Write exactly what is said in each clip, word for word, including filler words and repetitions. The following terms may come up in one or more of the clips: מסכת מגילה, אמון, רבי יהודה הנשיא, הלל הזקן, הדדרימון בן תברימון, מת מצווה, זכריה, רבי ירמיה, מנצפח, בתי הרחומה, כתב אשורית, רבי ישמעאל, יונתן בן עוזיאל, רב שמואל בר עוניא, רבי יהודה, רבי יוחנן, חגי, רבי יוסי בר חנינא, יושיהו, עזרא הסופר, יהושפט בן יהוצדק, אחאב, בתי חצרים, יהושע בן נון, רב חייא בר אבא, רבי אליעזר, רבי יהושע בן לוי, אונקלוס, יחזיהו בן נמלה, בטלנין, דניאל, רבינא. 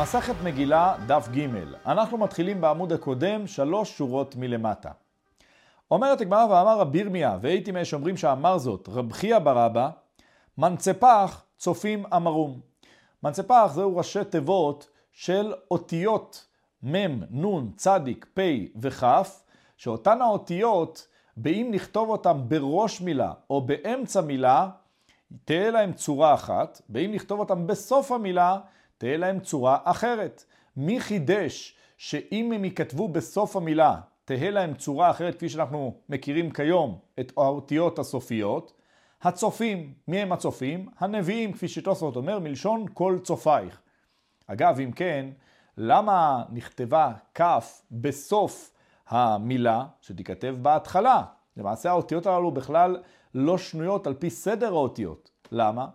מסכת מגילה דף ג'. אנחנו מתחילים בעמוד הקודם שלוש שורות מלמטה. אומרת הגמרא ואמר רבי ירמיה, והייתי מי שאומרים שאמר זאת רב חייא בר אבא, מנצפח צופים אמרום. מנצפח זהו ראשי תיבות של אותיות מם, נון, צדיק, פי וכף, שאותן האותיות באם נכתוב אותן בראש מילה או באמצע מילה תהיה להם צורה אחת, באם נכתוב אותן בסוף המילה תהיה להם צורה אחרת. מי חידש שאם הם יכתבו בסוף המילה תהיה להם צורה אחרת כפי שאנחנו מכירים כיום את האותיות הסופיות? הצופים. מי הם הצופים? הנביאים, כפי שתוספות אומר, מלשון כל צופייך. אגב, אם כן, למה נכתבה כף בסוף המילה שתיכתב בהתחלה? למעשה האותיות הללו בכלל לא שנויות על פי סדר האותיות. למה?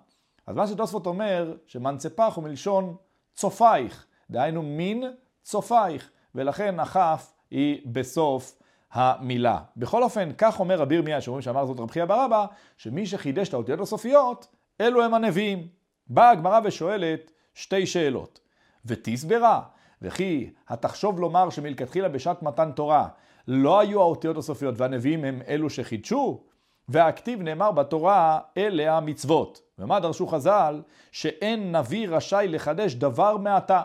אז מה שתוספות אומר, שמנצפח הוא מלשון צופייך, דהיינו מין צופייך, ולכן הכף היא בסוף המילה. בכל אופן, כך אומר רבי ירמיה, שאומרים שאמר זאת רב חייא בר אבא, שמי שחידש את האותיות הסופיות, אלו הם הנביאים. באה הגמרא ושואלת שתי שאלות. ותסברה, וכי התחשוב לומר שמלכתחילה בשעת מתן תורה, לא היו האותיות הסופיות והנביאים הם אלו שחידשו? והכתיב נאמר בתורה, אלה המצוות. ומה דרשו חז"ל? שאין נביא רשאי לחדש דבר מעתה.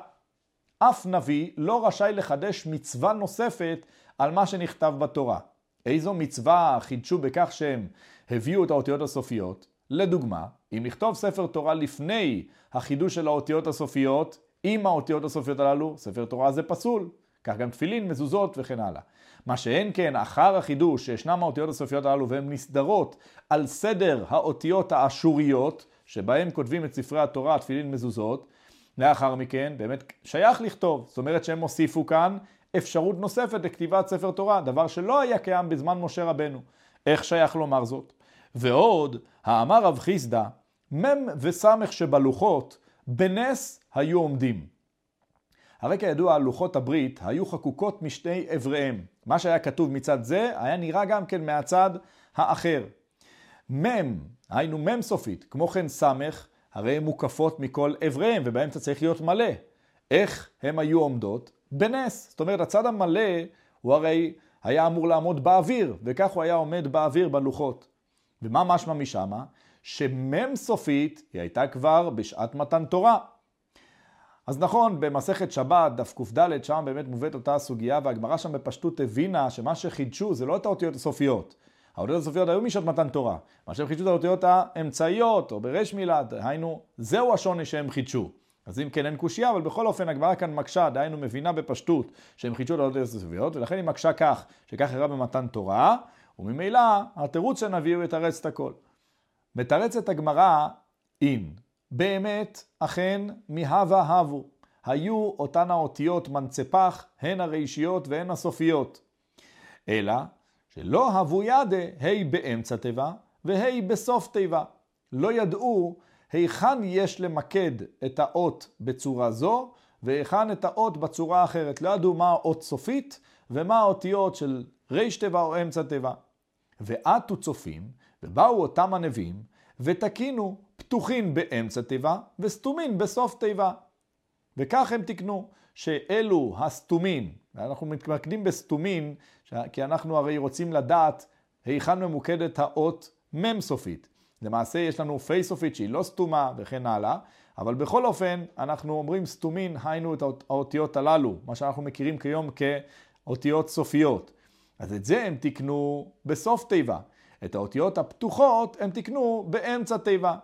אף נביא לא רשאי לחדש מצווה נוספת על מה שנכתב בתורה. איזו מצווה חידשו בכך שהם הביאו את האותיות הסופיות? לדוגמה, אם נכתוב ספר תורה לפני החידוש של האותיות הסופיות, עם האותיות הסופיות הללו, ספר תורה זה פסול. כך גם תפילין, מזוזות וכן הלאה. מה שאין כן, אחר החידוש שישנם האותיות הסופיות הללו והן נסדרות על סדר האותיות האשוריות, שבהם כותבים את ספרי התורה, תפילין, מזוזות, לאחר מכן באמת שייך לכתוב. זאת אומרת שהם הוסיפו כאן אפשרות נוספת לכתיבת ספר תורה, דבר שלא היה קיים בזמן משה רבנו. איך שייך לומר זאת? ועוד, האמר רב חיסדא, מם וסמך שבלוחות בנס היו עומדים. הרי כידוע, לוחות הברית היו חקוקות משני עבריהם. מה שהיה כתוב מצד זה היה נראה גם כן מהצד האחר. מם, היינו מם סופית, כמו כן סמך, הרי הן מוקפות מכל עבריהם ובאמצע צריך להיות מלא. איך הם היו עומדות? בנס. זאת אומרת, הצד המלא הוא הרי היה אמור לעמוד באוויר, וכך הוא היה עומד באוויר בלוחות. ומה משמע משם? שמם סופית היא הייתה כבר בשעת מתן תורה. אז נכון, במסכת שבת, דף ק"ד, שם באמת מובאת אותה הסוגיה, והגמרא שם בפשטות הבינה שמה שחידשו זה לא את האותיות הסופיות. האותיות הסופיות היו משעת מתן תורה. מה שהם חידשו את האותיות האמצעיות, או ברש מילה, היינו, זהו השוני שהם חידשו. אז אם כן אין קושיה, אבל בכל אופן הגמרא כאן מקשה, דהיינו מבינה בפשטות שהם חידשו את האותיות הסופיות, ולכן היא מקשה כך, שכך הראה במתן תורה, וממילא התירוץ שנביאו יתרץ את הכל. מתרצת הגמרא, אין. באמת, אכן, מהווה הבו. היו אותן האותיות מנצפח, הן הראשיות והן הסופיות. אלא, שלא הבו ידה, ה' באמצע תיבה, וה' בסוף תיבה. לא ידעו היכן יש למקד את האות בצורה זו, והיכן את האות בצורה אחרת. לא ידעו מה האות סופית, ומה האותיות של ראש תיבה או אמצע תיבה. ועתו צופים, ובאו אותם הנביאים, ותקינו פתוחין באמצע תיבה, וסתומין בסוף תיבה. וכך הם תקנו, שאלו הסתומין, אנחנו מתמקדים בסתומין, כי אנחנו הרי רוצים לדעת היכן ממוקדת האות מם סופית. למעשה יש לנו פי סופית שהיא לא סתומה וכן הלאה, אבל בכל אופן אנחנו אומרים סתומין, היינו את האותיות הללו, מה שאנחנו מכירים כיום כאותיות סופיות. אז את זה הם תקנו בסוף תיבה. את האותיות הפתוחות הם תקנו באמצע תיבה.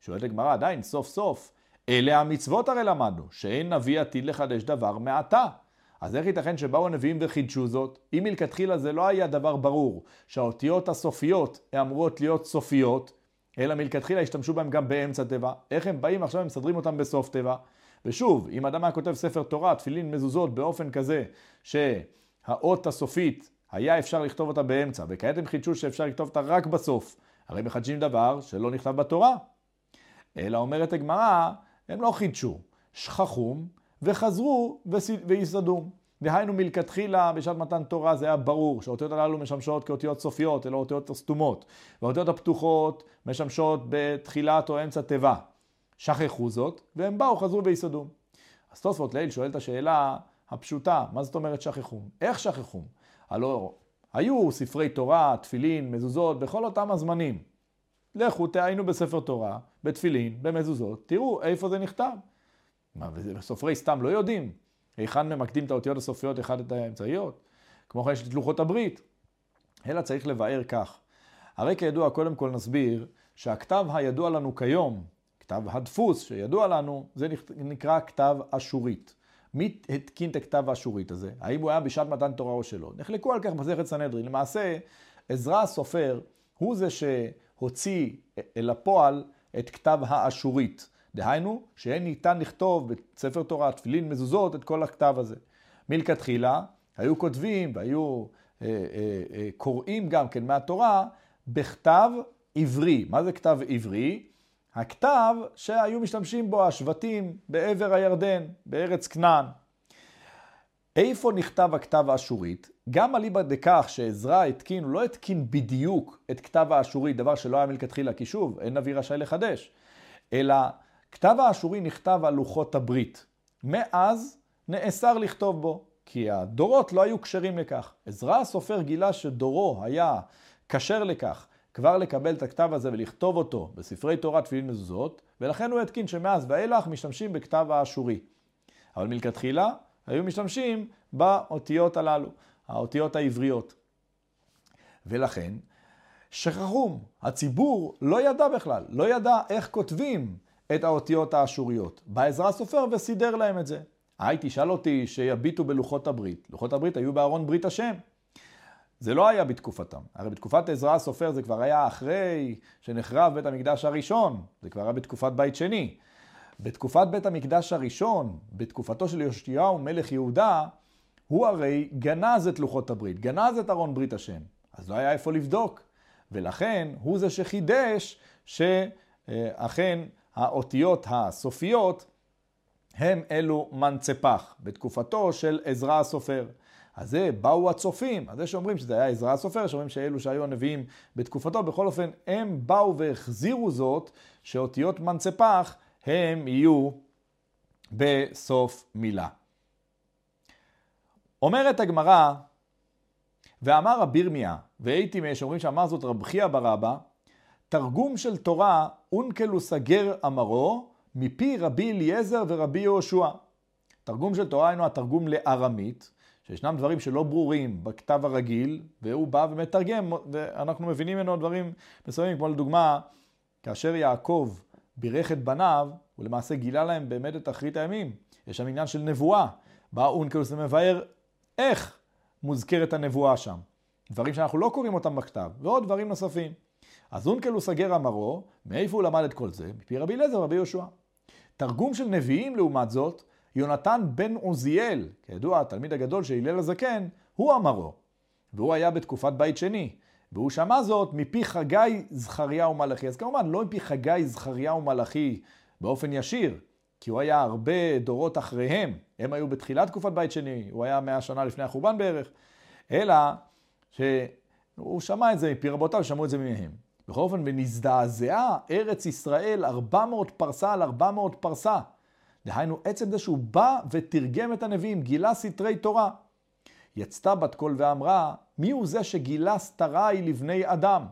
שואלת הגמרא עדיין, סוף סוף, אלה המצוות הרי למדנו, שאין נביא עתיד לחדש דבר מעתה. אז איך ייתכן שבאו הנביאים וחידשו זאת? אם מלכתחילה זה לא היה דבר ברור, שהאותיות הסופיות אמורות להיות סופיות, אלא מלכתחילה השתמשו בהם גם באמצע תיבה, איך הם באים עכשיו הם מסדרים אותם בסוף תיבה? ושוב, אם אדם היה כותב ספר תורה, תפילין מזוזות באופן כזה, שהאות הסופית היה אפשר לכתוב אותה באמצע, וכעת הם חידשו שאפשר לכתוב אותה רק בסוף. הרי מחדשים דבר שלא נכתב בתורה. אלא אומרת הגמרא, הם לא חידשו, שכחום וחזרו ויסדום. דהיינו מלכתחילה בשעת מתן תורה זה היה ברור שהאותיות הללו משמשות כאותיות סופיות, אלא אותיות סתומות. והאותיות הפתוחות משמשות בתחילת או אמצע תיבה. שכחו זאת, והם באו, חזרו ויסדום. אז תוספות ליל שואל את השאלה הפשוטה, מה זאת אומרת שכחום? איך שכחום? הלא היו ספרי תורה, תפילין, מזוזות, בכל אותם הזמנים. לכו, תעיינו בספר תורה, בתפילין, במזוזות, תראו איפה זה נכתב. מה, סופרי סתם לא יודעים. היכן ממקדים את האותיות הסופיות אחד את האמצעיות? כמו כן יש לוחות הברית. אלא צריך לבאר כך. הרי כידוע, קודם כל נסביר שהכתב הידוע לנו כיום, כתב הדפוס שידוע לנו, זה נקרא כתב אשורית. מי התקין את הכתב האשורית הזה? האם הוא היה בשעת מתן תורה או שלא? נחלקו על כך מסכת סנהדרין. למעשה, עזרא הסופר הוא זה שהוציא אל הפועל את כתב האשורית. דהיינו, שאין ניתן לכתוב בספר תורה, תפילין, מזוזות, את כל הכתב הזה. מלכתחילה, היו כותבים והיו אה, אה, אה, קוראים גם כן מהתורה בכתב עברי. מה זה כתב עברי? הכתב שהיו משתמשים בו השבטים בעבר הירדן, בארץ כנען. איפה נכתב הכתב האשורית? גם עליבא דכך שעזרא התקין, הוא לא התקין בדיוק את כתב האשורית, דבר שלא היה מלכתחילה, כי שוב, אין נביא רשאי לחדש. אלא כתב האשורי נכתב על לוחות הברית. מאז נאסר לכתוב בו, כי הדורות לא היו קשרים לכך. עזרא הסופר גילה שדורו היה קשר לכך, כבר לקבל את הכתב הזה ולכתוב אותו בספרי תורה, תפילין, מזוזות, ולכן הוא התקין שמאז ואילך משתמשים בכתב האשורי. אבל מלכתחילה היו משתמשים באותיות הללו, האותיות העבריות. ולכן שכחום, הציבור לא ידע בכלל, לא ידע איך כותבים את האותיות האשוריות. בא עזרא הסופר וסידר להם את זה. היי, תשאל אותי שיביטו בלוחות הברית. לוחות הברית היו בארון ברית השם. זה לא היה בתקופתם. הרי בתקופת עזרא הסופר זה כבר היה אחרי שנחרב בית המקדש הראשון. זה כבר היה בתקופת בית שני. בתקופת בית המקדש הראשון, בתקופתו של יאשיהו מלך יהודה, הוא הרי גנז את לוחות הברית, גנז את ארון ברית השם. אז לא היה איפה לבדוק. ולכן הוא זה שחידש שאכן האותיות הסופיות הם אלו מנצפח בתקופתו של עזרא הסופר. אז זה באו הצופים, אז זה שאומרים שזה היה עזרא הסופר, שאומרים שאלו שהיו הנביאים בתקופתו, בכל אופן הם באו והחזירו זאת שאותיות מנצפח הם יהיו בסוף מילה. אומרת הגמרא, ואמר רבי ירמיה, והייתי מי שאומרים שאמר זאת רב חייא בר אבא, תרגום של תורה, אונקלוס הגר אמרו, מפי רבי אליעזר ורבי יהושע. תרגום של תורה היינו התרגום לארמית, שישנם דברים שלא ברורים בכתב הרגיל, והוא בא ומתרגם, ואנחנו מבינים ממנו דברים מסוימים, כמו לדוגמה, כאשר יעקב בירך את בניו, הוא למעשה גילה להם באמת את אחרית הימים. יש שם עניין של נבואה. בא אונקלוס ומבאר איך מוזכרת הנבואה שם. דברים שאנחנו לא קוראים אותם בכתב, ועוד דברים נוספים. אז אונקלוס הגר אמרו, מאיפה הוא למד את כל זה? מפי רבי אליעזר ורבי יהושע. תרגום של נביאים לעומת זאת, יונתן בן עוזיאל, כידוע התלמיד הגדול של הלל הזקן, הוא אמרו. והוא היה בתקופת בית שני. והוא שמע זאת מפי חגי, זכריה ומלאכי. אז כמובן לא מפי חגי, זכריה ומלאכי באופן ישיר, כי הוא היה הרבה דורות אחריהם. הם היו בתחילת תקופת בית שני, הוא היה מאה שנה לפני החורבן בערך. אלא שהוא שמע את זה מפי רבותיו, שמעו את זה מהם. בכל אופן, ונזדעזעה ארץ ישראל ארבע מאות פרסה על ארבע מאות פרסה. דהיינו, עצם זה שהוא בא ותרגם את הנביאים, גילה סתרי תורה. יצתה בת קול ואמרה, מי הוא זה שגילה סתריי לבני אדם?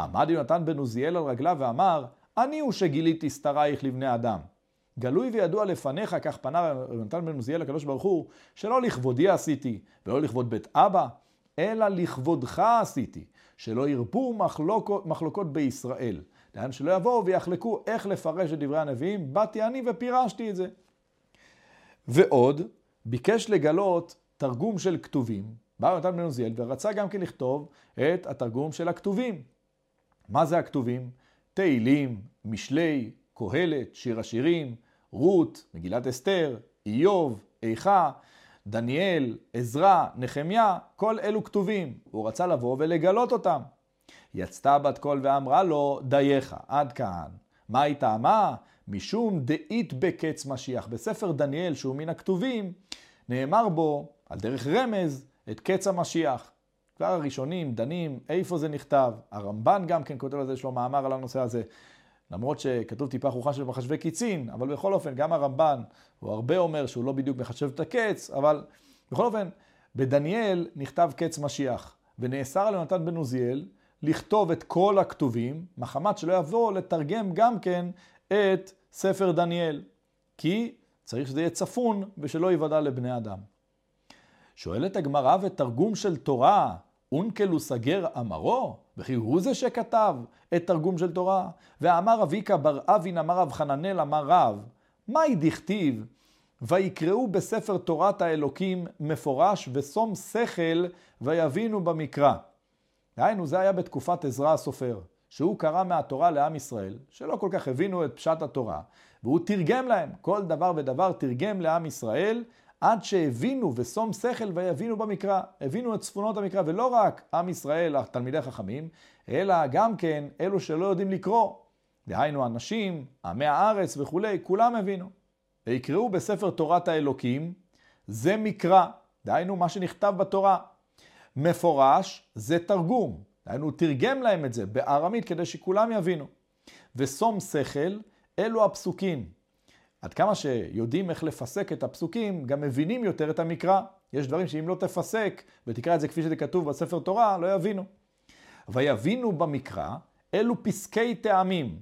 עמד יונתן בן עוזיאל על רגלה ואמר, אני הוא שגיליתי סתרייך לבני אדם. גלוי וידוע לפניך, כך פנה יונתן בן עוזיאל הקדוש ברוך הוא, שלא לכבודי עשיתי, ולא לכבוד בית אבא, אלא לכבודך עשיתי, שלא ירבו מחלוקות, מחלוקות בישראל. דהיינו שלא יבואו ויחלקו איך לפרש את דברי הנביאים, באתי אני ופירשתי את זה. ועוד, ביקש לגלות תרגום של כתובים, בא יונתן בן עוזיאל ורצה גם כן לכתוב את התרגום של הכתובים. מה זה הכתובים? תהילים, משלי, קהלת, שיר השירים, רות, מגילת אסתר, איוב, איכה, דניאל, עזרא, נחמיה, כל אלו כתובים. הוא רצה לבוא ולגלות אותם. יצתה בת קול ואמרה לו, דייך, עד כאן. מה היא טעמה? משום דאית בקץ משיח. בספר דניאל, שהוא מן הכתובים, נאמר בו, על דרך רמז, את קץ המשיח. כבר הראשונים דנים, איפה זה נכתב. הרמב"ן גם כן כותב על זה, יש לו מאמר על הנושא הזה. למרות שכתוב טיפה חוכה של מחשבי קיצין, אבל בכל אופן גם הרמב"ן, הוא הרבה אומר שהוא לא בדיוק מחשב את הקץ, אבל בכל אופן, בדניאל נכתב קץ משיח, ונאסר על יונתן בן עוזיאל לכתוב את כל הכתובים, מחמת שלא יבוא לתרגם גם כן את ספר דניאל, כי צריך שזה יהיה צפון ושלא יוודע לבני אדם. שואלת הגמרא ותרגום של תורה, אונקלוס הגר אמרו, וכי הוא זה שכתב את תרגום של תורה. ואמר רב חייא בר אבא, אמר רב חננאל, אמר רב, מהי דכתיב? ויקראו בספר תורת האלוקים מפורש ושום שכל ויבינו במקרא. דהיינו, זה היה בתקופת עזרא הסופר, שהוא קרא מהתורה לעם ישראל, שלא כל כך הבינו את פשט התורה, והוא תרגם להם, כל דבר ודבר תרגם לעם ישראל, עד שהבינו ושום שכל ויבינו במקרא, הבינו את צפונות המקרא, ולא רק עם ישראל, תלמידי חכמים, אלא גם כן אלו שלא יודעים לקרוא. דהיינו, אנשים, עמי הארץ וכו', כולם הבינו. ויקראו בספר תורת האלוקים, זה מקרא, דהיינו מה שנכתב בתורה. מפורש, זה תרגום, דהיינו תרגם להם את זה בארמית כדי שכולם יבינו. ושום שכל, אלו הפסוקים. עד כמה שיודעים איך לפסק את הפסוקים, גם מבינים יותר את המקרא. יש דברים שאם לא תפסק ותקרא את זה כפי שזה כתוב בספר תורה, לא יבינו. ויבינו במקרא, אלו פסקי טעמים.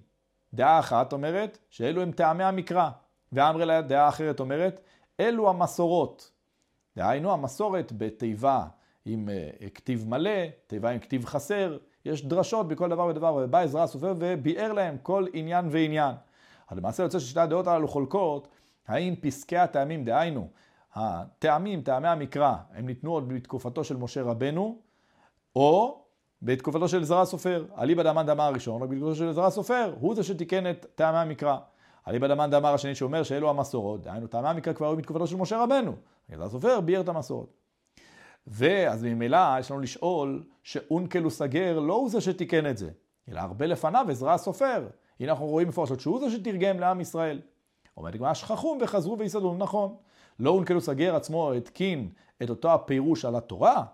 דעה אחת אומרת שאלו הם טעמי המקרא. ואמרי לה, דעה אחרת אומרת, אלו המסורות. דהיינו, המסורת בתיבה עם uh, כתיב מלא, תיבה עם כתיב חסר, יש דרשות בכל דבר ודבר, ובא עזרא הסופר וביאר להם כל עניין ועניין. אבל למעשה יוצא ששתי הדעות הללו חולקות, האם פסקי הטעמים, דהיינו, הטעמים, טעמי המקרא, הם ניתנו עוד בתקופתו של משה רבנו, או בתקופתו של עזרא הסופר. אליבא דמן דאמר הראשון, או בתקופתו של עזרא הסופר, הוא זה שתיקן את טעמי המקרא. אליבא דמן דאמר השני שאומר שאלו המסורות, דהיינו טעמי המקרא כבר היו מתקופתו של משה רבנו, עזרא הסופר ביאר את המסורות. ואז ממילא יש לנו לשאול שאונקלוס הגר לא הוא זה שתיקן את זה, אלא הרבה לפניו עזרא הסופר. הנה אנחנו רואים מפורשות שהוא זה שתרגם לעם ישראל. אומרת הגמרא, שכחום וחזרו ויסדום, נכון. לא אונקלוס הגר עצמו התקין את אותו הפירוש על התורה,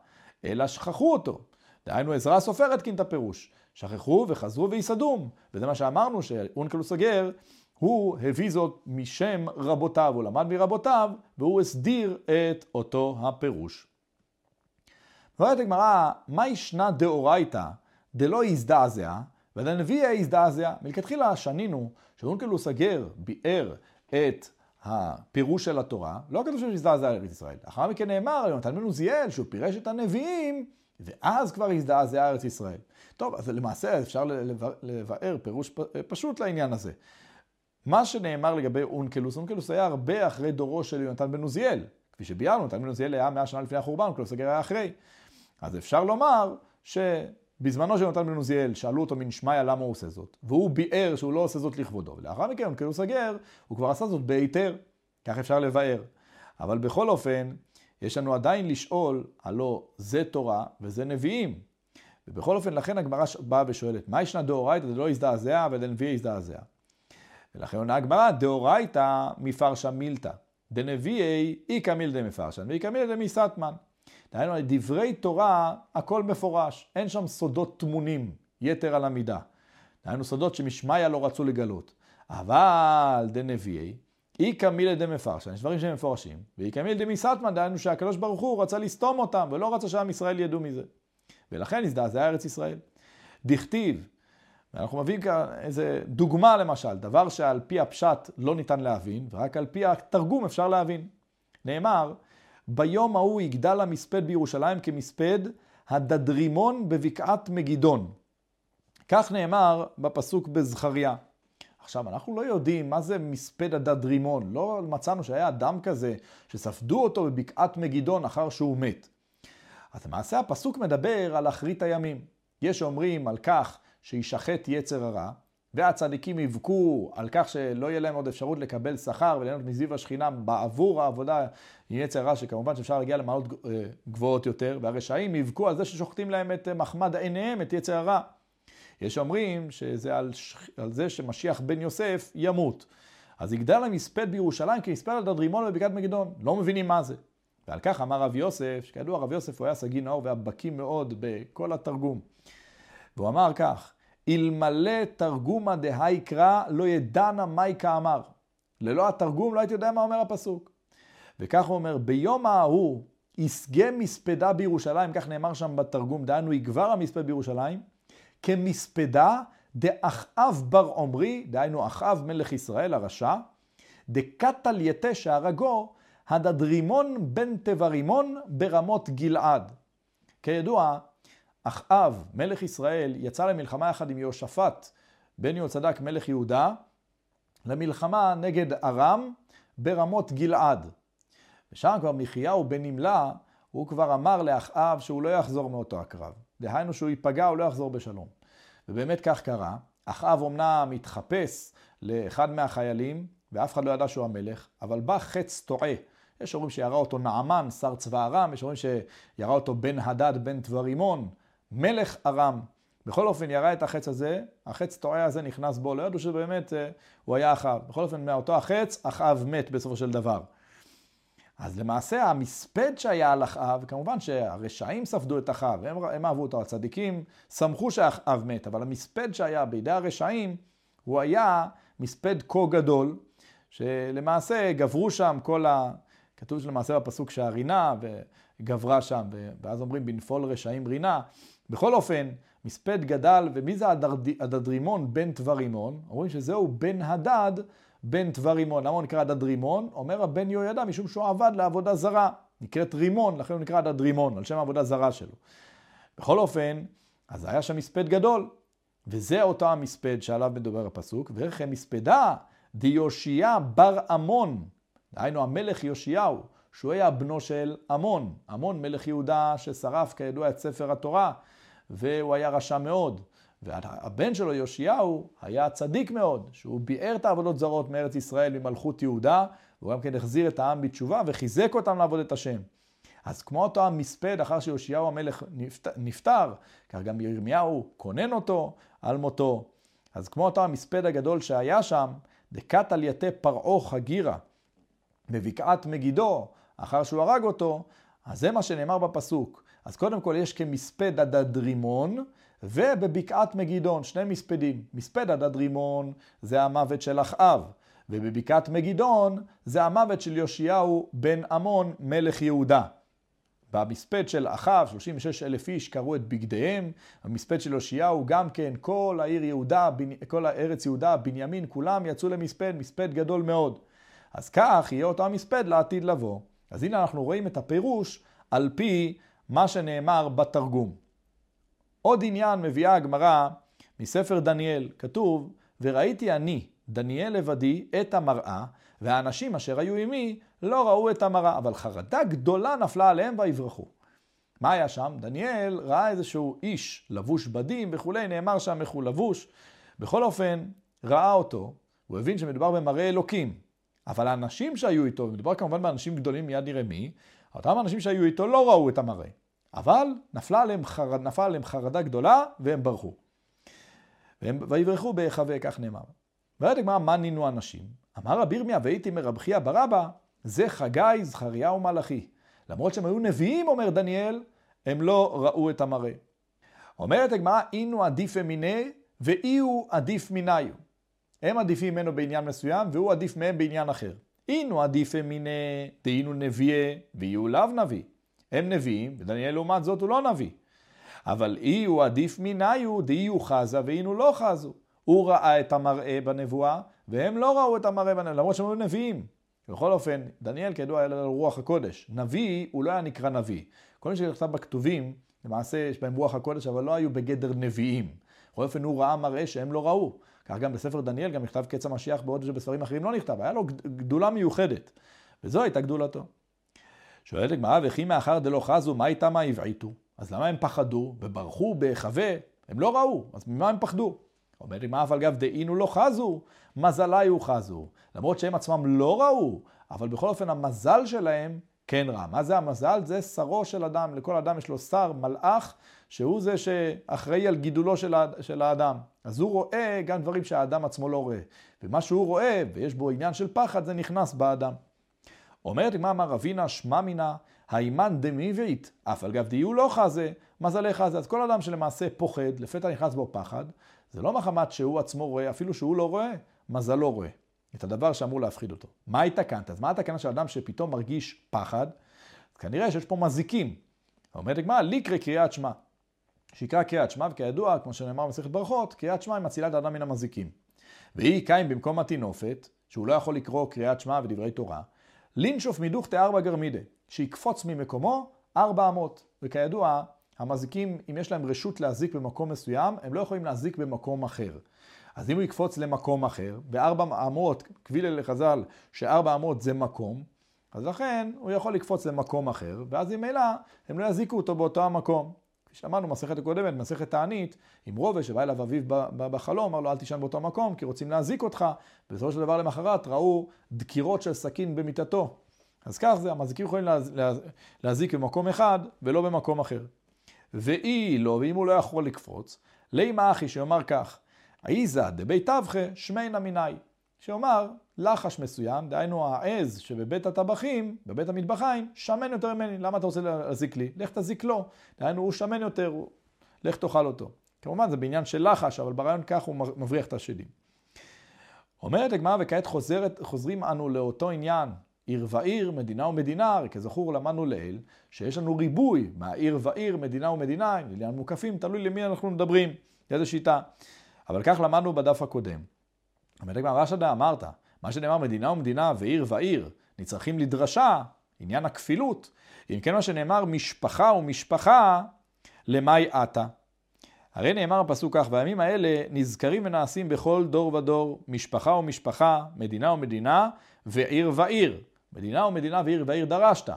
אלא שכחו אותו. דהיינו עזרא הסופר התקין את הפירוש. שכחו וחזרו ויסדום. וזה מה שאמרנו שאונקלוס הגר, הוא הביא זאת משם רבותיו, הוא למד מרבותיו, והוא הסדיר את אותו הפירוש. ואומרת הגמרא, מה ישנה דאורייתא, דלא יזדעזע, ודנביא יזדעזע. מלכתחילה שנינו, שאונקלוס הגר ביאר את הפירוש של התורה, לא כתוב שיזדעזע על ארץ ישראל. אחר מכן נאמר, יונתן בן עוזיאל, שהוא פירש את הנביאים, ואז כבר יזדעזע על ארץ ישראל. טוב, אז למעשה אפשר לבאר פירוש פשוט לעניין הזה. מה שנאמר לגבי אונקלוס, אונקלוס היה הרבה אחרי דורו של יונתן בן עוזיאל. כפי שביארנו, יונתן בן עוזיאל היה מאה שנה לפני החורבן, אונקלוס הגר היה אחרי. אז אפשר לומר שבזמנו של יונתן בן עוזיאל שאלו אותו מן שמעיה למה הוא עושה זאת. והוא ביאר שהוא לא עושה זאת לכבודו. ולאחר מכן אונקלוס הגר, הוא כבר עשה זאת בהיתר. כך אפשר לבאר. אבל בכל אופן, יש לנו עדיין לשאול, הלא זה תורה וזה נביאים. ובכל אופן, לכן הגמרא באה ושואלת, מה ישנה דאורייתא דלא יזדעזע ודנביא יזדעזע? ולכן עונה הגמרא, דאורייתא מפרשא מילתא, דנביאי איכא מילתא מפרשן, ואיכא מילתא מסתמן. דהיינו, דברי תורה, הכל מפורש, אין שם סודות תמונים, יתר על המידה. דהיינו, סודות שמשמעיה לא רצו לגלות. אבל דנביאי איכא מילתא מפרשן, יש דברים שהם מפורשים, ואיכא מילתא מסתמן, דהיינו שהקדוש ברוך הוא רצה לסתום אותם, ולא רצה שעם ישראל ידעו מזה. ולכן הזדעזעה ארץ ישראל. דכתיב, ואנחנו מביאים כאן איזה דוגמה למשל, דבר שעל פי הפשט לא ניתן להבין, ורק על פי התרגום אפשר להבין. נאמר, ביום ההוא יגדל המספד בירושלים כמספד הדדרימון בבקעת מגידון. כך נאמר בפסוק בזכריה. עכשיו, אנחנו לא יודעים מה זה מספד הדדרימון. לא מצאנו שהיה אדם כזה שספדו אותו בבקעת מגידון אחר שהוא מת. אז למעשה הפסוק מדבר על אחרית הימים. יש שאומרים על כך, שישחט יצר הרע, והצדיקים יבכו על כך שלא יהיה להם עוד אפשרות לקבל שכר וליהנות מזיו השכינה בעבור העבודה עם יצר הרע, שכמובן שאפשר להגיע למעלות גבוהות יותר, והרשעים יבכו על זה ששוחטים להם את מחמד עיניהם, את יצר הרע. יש אומרים שזה על, שכ... על זה שמשיח בן יוסף ימות. אז יגדל המספד בירושלים כמספד על דדרימון ובבקעת מגידון. לא מבינים מה זה. ועל כך אמר רבי יוסף, שכידוע רבי יוסף הוא היה סגי נאור והבקי מאוד בכל התרגום. והוא אמר כך, אלמלא תרגומא דהי קרא לא ידענה מייקה אמר. ללא התרגום לא הייתי יודע מה אומר הפסוק. וכך הוא אומר, ביום ההוא ישגה מספדה בירושלים, כך נאמר שם בתרגום, דהיינו יגבר המספד בירושלים, כמספדה דאחאב בר עמרי, דהיינו אחאב מלך ישראל הרשע, דקטל יתה שהרגו, הדדרימון בן תברימון ברמות גלעד. כידוע, אחאב מלך ישראל יצא למלחמה יחד עם יהושפט בן יהוצדק מלך יהודה, למלחמה נגד ארם ברמות גלעד. ושם כבר יחזיהו בן נמלה, הוא כבר אמר לאחאב שהוא לא יחזור מאותו הקרב. דהיינו שהוא ייפגע, הוא לא יחזור בשלום. ובאמת כך קרה. אחאב אמנם התחפש לאחד מהחיילים, ואף אחד לא ידע שהוא המלך, אבל בא חץ טועה. יש אומרים שיראה אותו נעמן, שר צבא ארם, יש אומרים שיראה אותו בן הדד, בן תברימון, מלך ארם. בכל אופן יראה את החץ הזה, החץ טועה הזה נכנס בו, לא ידעו שבאמת הוא היה אחאב. בכל אופן מאותו החץ, אחאב מת בסופו של דבר. אז למעשה המספד שהיה על אחאב, כמובן שהרשעים ספדו את אחאב, הם, הם אהבו אותו, הצדיקים סמכו שאחאב מת, אבל המספד שהיה בידי הרשעים, הוא היה מספד כה גדול, שלמעשה גברו שם כל ה... כתוב שלמעשה בפסוק שהרינה וגברה שם, ואז אומרים בנפול רשעים רינה. בכל אופן, מספד גדל, ומי זה הדדרימון בן תברימון? אומרים שזהו בן הדד, בן תבר רימון. למה הוא נקרא דדרימון? אומר הבן יהוידע משום שהוא עבד לעבודה זרה. נקראת רימון, לכן הוא נקרא דדרימון, על שם העבודה זרה שלו. בכל אופן, אז היה שם מספד גדול, וזה אותו המספד שעליו מדובר הפסוק, וערך המספדה די יושיע בר אמון, דהיינו המלך יאשיהו, שהוא היה בנו של אמון, אמון מלך יהודה ששרף כידוע את ספר התורה, והוא היה רשע מאוד. והבן שלו יאשיהו היה צדיק מאוד, שהוא ביאר את העבודות זרות מארץ ישראל ממלכות יהודה, והוא גם כן החזיר את העם בתשובה וחיזק אותם לעבוד את השם. אז כמו אותו המספד אחר שיאשיהו המלך נפטר, כך גם ירמיהו כונן אותו על מותו. אז כמו אותו המספד הגדול שהיה שם, דקת על יתה פרעו חגירה, בבקעת מגידו, אחר שהוא הרג אותו, אז זה מה שנאמר בפסוק. אז קודם כל יש כמספד הדדרימון, ובבקעת מגידון, שני מספדים. מספד הדדרימון זה המוות של אחאב, ובבקעת מגידון זה המוות של יאשיהו בן אמון מלך יהודה. במספד של אחאב, שלושים ושש אלף איש קראו את בגדיהם, המספד של יאשיהו גם כן, כל העיר יהודה, כל הארץ יהודה, בנימין, כולם יצאו למספד, מספד גדול מאוד. אז כך יהיה אותו המספד לעתיד לבוא. אז הנה אנחנו רואים את הפירוש על פי מה שנאמר בתרגום. עוד עניין מביאה הגמרא מספר דניאל, כתוב, וראיתי אני, דניאל לבדי, את המראה, והאנשים אשר היו עימי לא ראו את המראה, אבל חרדה גדולה נפלה עליהם ויברחו. מה היה שם? דניאל ראה איזשהו איש לבוש בדים וכו', נאמר שם איך הוא לבוש. בכל אופן, ראה אותו, הוא הבין שמדובר במראה אלוקים, אבל האנשים שהיו איתו, מדובר כמובן באנשים גדולים מיד נראה מי, אותם האנשים שהיו איתו לא ראו את המראה. אבל נפלה להם חרד, נפל להם חרדה גדולה והם ברחו. והם ויברחו בהחווה, כך נאמר. וראיתי מה, מה נינו אנשים? אמר רבי ירמיה והייתי מרב חייא בר אבא, זה חגי, זכריה ומלאכי. למרות שהם היו נביאים, אומר דניאל, הם לא ראו את המראה. אומרת הגמרא, אינו עדיף מיני ואיהו עדיף מיניו. הם עדיפים ממנו בעניין מסוים והוא עדיף מהם בעניין אחר. אינו עדיף מיני, דהינו נביאי ויהיו לאו נביא. הם נביאים, ודניאל לעומת זאת הוא לא נביא. אבל אי הוא עדיף מיניו, דאי הוא חזה ואינו לא חזו. הוא ראה את המראה בנבואה, והם לא ראו את המראה בנבואה, למרות שהם היו נביאים. בכל אופן, דניאל כידוע היה לו רוח הקודש. נביא הוא לא היה נקרא נביא. כל מי שכתב בכתובים, למעשה יש בהם רוח הקודש, אבל לא היו בגדר נביאים. בכל אופן הוא ראה מראה שהם לא ראו. כך גם בספר דניאל גם נכתב קץ המשיח, בעוד שבספרים אחרים לא נכתב. היה לו גדולה מיוחדת. וזו הייתה גדולתו. שואלת הגמרא, וכי מאחר דלא חזו, מה איתם מה הבעיתו? אז למה הם פחדו? וברחו בהחווה? הם לא ראו, אז ממה הם פחדו? אומרת הגמרא, אבל גם דאינו לא חזו, מזליו חזו. למרות שהם עצמם לא ראו, אבל בכל אופן המזל שלהם כן רע. מה זה המזל? זה שרו של אדם. לכל אדם יש לו שר, מלאך, שהוא זה שאחראי על גידולו של האדם. אז הוא רואה גם דברים שהאדם עצמו לא רואה. ומה שהוא רואה, ויש בו עניין של פחד, זה נכנס באדם. אומרת, מה אמר רבינא, שמע מינא, הימן דמיבית, אף על גב דיהו לא חזה, מזלי חזה. אז כל אדם שלמעשה פוחד, לפתע נכנס בו פחד, זה לא מחמת שהוא עצמו רואה, אפילו שהוא לא רואה, מזל לא רואה. את הדבר שאמור להפחיד אותו. מה התקנת? אז מה התקנה של אדם שפתאום מרגיש פחד? כנראה שיש פה מזיקים. אומרת הגמרא, ליקרא קריאת שמע. שיקרא קריאת שמע, וכידוע, כמו שנאמר במסכת ברכות, קריאת שמע היא מצילה את האדם מן המזיקים. והיא קיים במקום התינופת, שהוא לא יכול לקרוא קריאת שמע ודברי תורה, לינשוף מדוכתא ארבע גרמידה, שיקפוץ ממקומו ארבע אמות. וכידוע, המזיקים, אם יש להם רשות להזיק במקום מסוים, הם לא יכולים להזיק במקום אחר. אז אם הוא יקפוץ למקום אחר, בארבע אמות, קביל אל חז"ל, שארבע אמות זה מקום, אז לכן הוא יכול לקפוץ למקום אחר, ואז עם מילה הם לא יזיקו אותו באותו המקום. כשאמרנו מסכת הקודמת, מסכת תענית, עם רובע שבא אליו אביו בחלום, אמר לו אל תישן באותו המקום, כי רוצים להזיק אותך. בסופו של דבר למחרת ראו דקירות של סכין במיטתו. אז כך זה, המזיקים יכולים להזיק במקום אחד ולא במקום אחר. ואי לא, ואם הוא לא יכול לקפוץ, לימה אחי שיאמר כך, איזה דבי תבחה שמיינה מיני, שאומר לחש מסוים, דהיינו העז שבבית הטבחים, בבית המטבחיים, שמן יותר ממני, למה אתה רוצה להזיק לי? לך תזיק לו, דהיינו הוא שמן יותר, הוא... לך תאכל אותו. כמובן זה בעניין של לחש, אבל ברעיון כך הוא מבריח את השדים. אומרת הגמרא, וכעת חוזרת, חוזרים אנו לאותו עניין, עיר ועיר, מדינה ומדינה, כזכור למדנו לעיל, שיש לנו ריבוי מהעיר ועיר, מדינה ומדינה, עניין מוקפים, תלוי למי אנחנו מדברים, איזו שיטה. אבל כך למדנו בדף הקודם. אומרת הגמרא, רש"א אמרת, מה שנאמר מדינה ומדינה ועיר ועיר, נצרכים לדרשה, עניין הכפילות. אם כן מה שנאמר משפחה ומשפחה, למאי עתה. הרי נאמר הפסוק כך, בימים האלה נזכרים ונעשים בכל דור ודור, משפחה ומשפחה, מדינה ומדינה ועיר ועיר. מדינה ומדינה ועיר ועיר דרשת.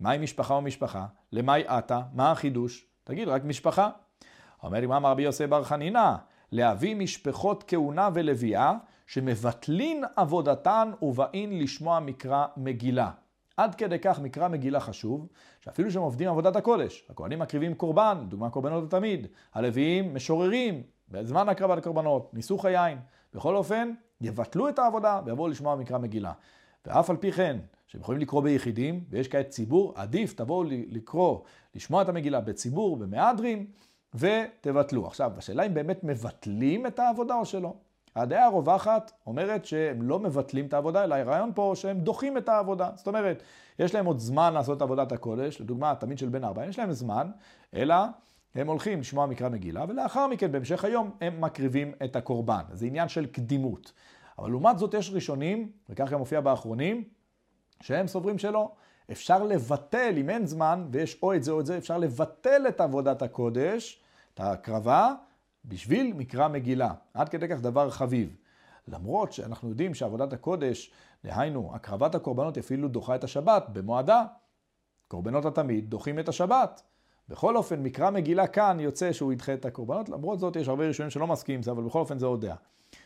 מהי משפחה ומשפחה? למאי עתה? מה החידוש? תגיד רק משפחה. אומרת הגמרא, רבי יוסי בר חנינא, להביא משפחות כהונה ולוויה שמבטלין עבודתן ובאין לשמוע מקרא מגילה. עד כדי כך מקרא מגילה חשוב, שאפילו שהם עובדים עבודת הקודש, הכהנים מקריבים קורבן, דוגמה קורבנות התמיד, הלוויים משוררים, בזמן הקרבת הקורבנות, ניסוך היין, בכל אופן יבטלו את העבודה ויבואו לשמוע מקרא מגילה. ואף על פי כן, שהם יכולים לקרוא ביחידים, ויש כעת ציבור, עדיף תבואו לקרוא, לשמוע את המגילה בציבור, במהדרין, ותבטלו. עכשיו, השאלה אם באמת מבטלים את העבודה או שלא. הדעה הרווחת אומרת שהם לא מבטלים את העבודה, אלא הרעיון פה שהם דוחים את העבודה. זאת אומרת, יש להם עוד זמן לעשות את עבודת הקודש, לדוגמה, תמיד של בן ארבע, יש להם זמן, אלא הם הולכים לשמוע מקרא מגילה, ולאחר מכן, בהמשך היום, הם מקריבים את הקורבן. זה עניין של קדימות. אבל לעומת זאת יש ראשונים, וכך גם מופיע באחרונים, שהם סוברים שלא. אפשר לבטל, אם אין זמן, ויש או את זה או את זה, אפשר לבטל את עבודת הקודש, את הקרבה, בשביל מקרא מגילה. עד כדי כך דבר חביב. למרות שאנחנו יודעים שעבודת הקודש, דהיינו, הקרבת הקורבנות אפילו דוחה את השבת במועדה. קורבנות התמיד דוחים את השבת. בכל אופן, מקרא מגילה כאן יוצא שהוא ידחה את הקורבנות. למרות זאת, יש הרבה ראשונים שלא מסכים עם זה, אבל בכל אופן זה יודע.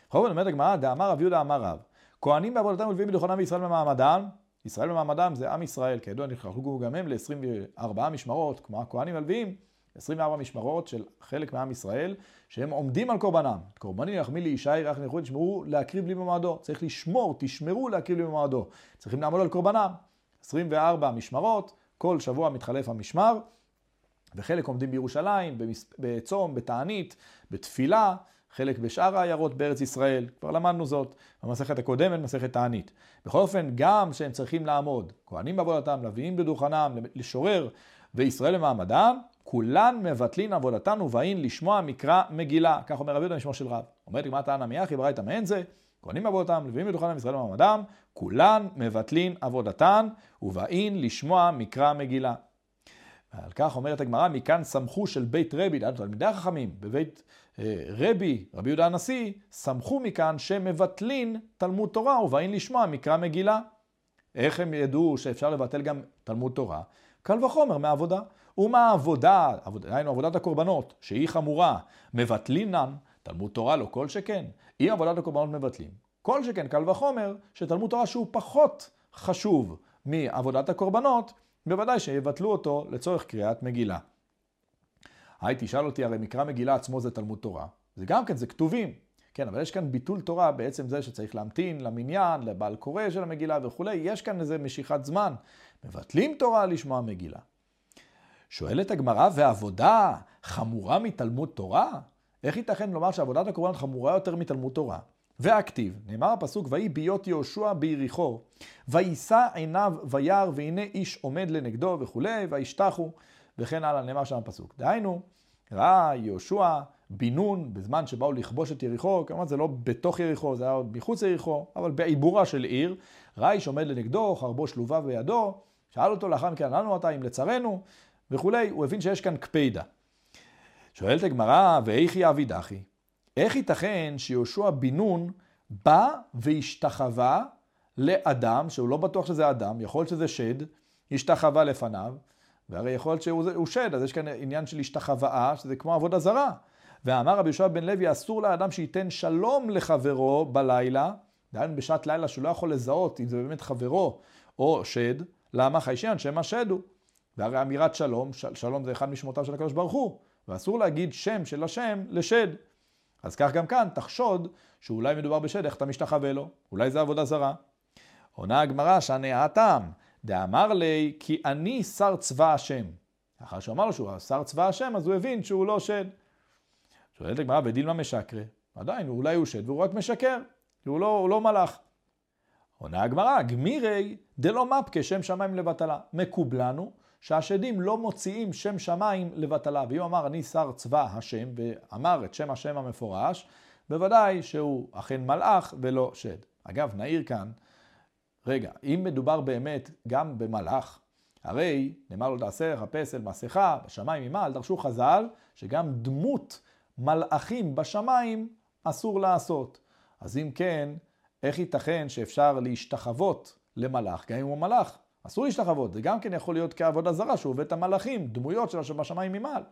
בכל אופן, אומרת הגמרא, דאמר רב יהודה אמר רב, כהנים בעבודתם ולוויים בדוכנם וישראל במעמדם, ישראל במעמדם זה עם ישראל, כידוע נחלקו גם הם ל-עשרים וארבע משמרות, כמו הכהנים הלוויים, עשרים וארבע משמרות של חלק מעם ישראל, שהם עומדים על קורבנם. קורבני יחמי לישי, רך נחוי, תשמרו להקריב לי במועדו. צריך לשמור, תשמרו להקריב לי במועדו. צריכים לעמוד על קורבנם. עשרים וארבע משמרות, כל שבוע מתחלף המשמר, וחלק עומדים בירושלים, בצום, בתענית, בתפילה, חלק בשאר העיירות בארץ ישראל, כבר למדנו זאת, במסכת הקודמת, מסכת תענית. בכל אופן, גם שהם צריכים לעמוד, כהנים בעבודתם, לוויים בדוכנם, לשורר, וישראל במעמדם, כולן מבטלין עבודתן ובאין לשמוע מקרא מגילה. כך אומר רבי יהודה משמו של רב. אומרת גמרא תנא מיה הכי ברייתא מעין זה, כהנים בעבודתם, לוויים בדוכנם, ישראל במעמדם, כולן מבטלין עבודתן ובאין לשמוע מקרא מגילה. על כך אומרת הגמרא, מכאן סמכו של בית רבי, תלמידי החכמים, בבית רבי, רבי יהודה הנשיא, סמכו מכאן שמבטלין תלמוד תורה ובאין לשמוע מקרא מגילה. איך הם ידעו שאפשר לבטל גם תלמוד תורה? קל וחומר מעבודה. ומעבודה, דהיינו עבודת הקורבנות, שהיא חמורה, מבטלינן, תלמוד תורה לא כל שכן. אם עבודת הקורבנות מבטלים, כל שכן קל וחומר שתלמוד תורה שהוא פחות חשוב מעבודת הקורבנות, בוודאי שיבטלו אותו לצורך קריאת מגילה. היי, תשאל אותי, הרי מקרא מגילה עצמו זה תלמוד תורה. זה גם כן, זה כתובים. כן, אבל יש כאן ביטול תורה בעצם זה שצריך להמתין למניין, לבעל קורא של המגילה וכולי. יש כאן איזה משיכת זמן. מבטלים תורה לשמוע מגילה. שואלת הגמרא, ועבודה חמורה מתלמוד תורה? איך ייתכן לומר שעבודת הקורבן חמורה יותר מתלמוד תורה? והכתיב, נאמר הפסוק, ויהי ביות יהושע ביריחו, ויישא עיניו וירא, והנה איש עומד לנגדו וכולי, וישתחו, וכן הלאה, נאמר שם הפסוק. דהיינו, ראה יהושע בן נון, בזמן שבאו לכבוש את יריחו, כמובן זה לא בתוך יריחו, זה היה עוד מחוץ יריחו, אבל בעיבורה של עיר, ראה איש עומד לנגדו, חרבו שלובה בידו, שאל אותו לאחר מכן, לנו אתה אם לצרנו, וכולי, הוא הבין שיש כאן קפידה. שואלת הגמרא, ואיכי אבי דחי? איך ייתכן שיהושע בן נון בא והשתחווה לאדם, שהוא לא בטוח שזה אדם, יכול שזה שד, השתחווה לפניו, והרי יכול שהוא שד, אז יש כאן עניין של השתחוואה, שזה כמו עבודה זרה. ואמר רבי יהושע בן לוי, אסור לאדם שייתן שלום לחברו בלילה, דהיינו בשעת לילה שהוא לא יכול לזהות, אם זה באמת חברו או שד, למה חיישן, שם השד הוא. והרי אמירת שלום, של, שלום זה אחד משמותיו של הקדוש ברוך הוא, ואסור להגיד שם של השם לשד. אז כך גם כאן, תחשוד שאולי מדובר בשד, איך אתה משתחווה לו? אולי זה עבודה זרה. עונה הגמרא, שענה הטעם, דאמר לי, כי אני שר צבא השם. אחר שאמר לו שהוא שר צבא השם, אז הוא הבין שהוא לא שד. שואלת הגמרא, בדילמה משקרה. עדיין, אולי הוא שד, והוא רק משקר, כי הוא לא, הוא לא מלאך. עונה הגמרא, גמירי דלא מפקה שם שמיים לבטלה. מקובלנו שהשדים לא מוציאים שם שמיים לבטלה. ואם אמר, אני שר צבא השם, ואמר את שם השם המפורש, בוודאי שהוא אכן מלאך ולא שד. אגב, נעיר כאן, רגע, אם מדובר באמת גם במלאך, הרי נאמר לו תעשה, חפש אל מסכה, בשמיים ממעל, דרשו חז"ל, שגם דמות מלאכים בשמיים אסור לעשות. אז אם כן, איך ייתכן שאפשר להשתחוות למלאך, גם אם הוא מלאך? אסור להשתחוות, זה גם כן יכול להיות כעבודה זרה, שהוא עובד את המלאכים, דמויות של בשמיים ממעל.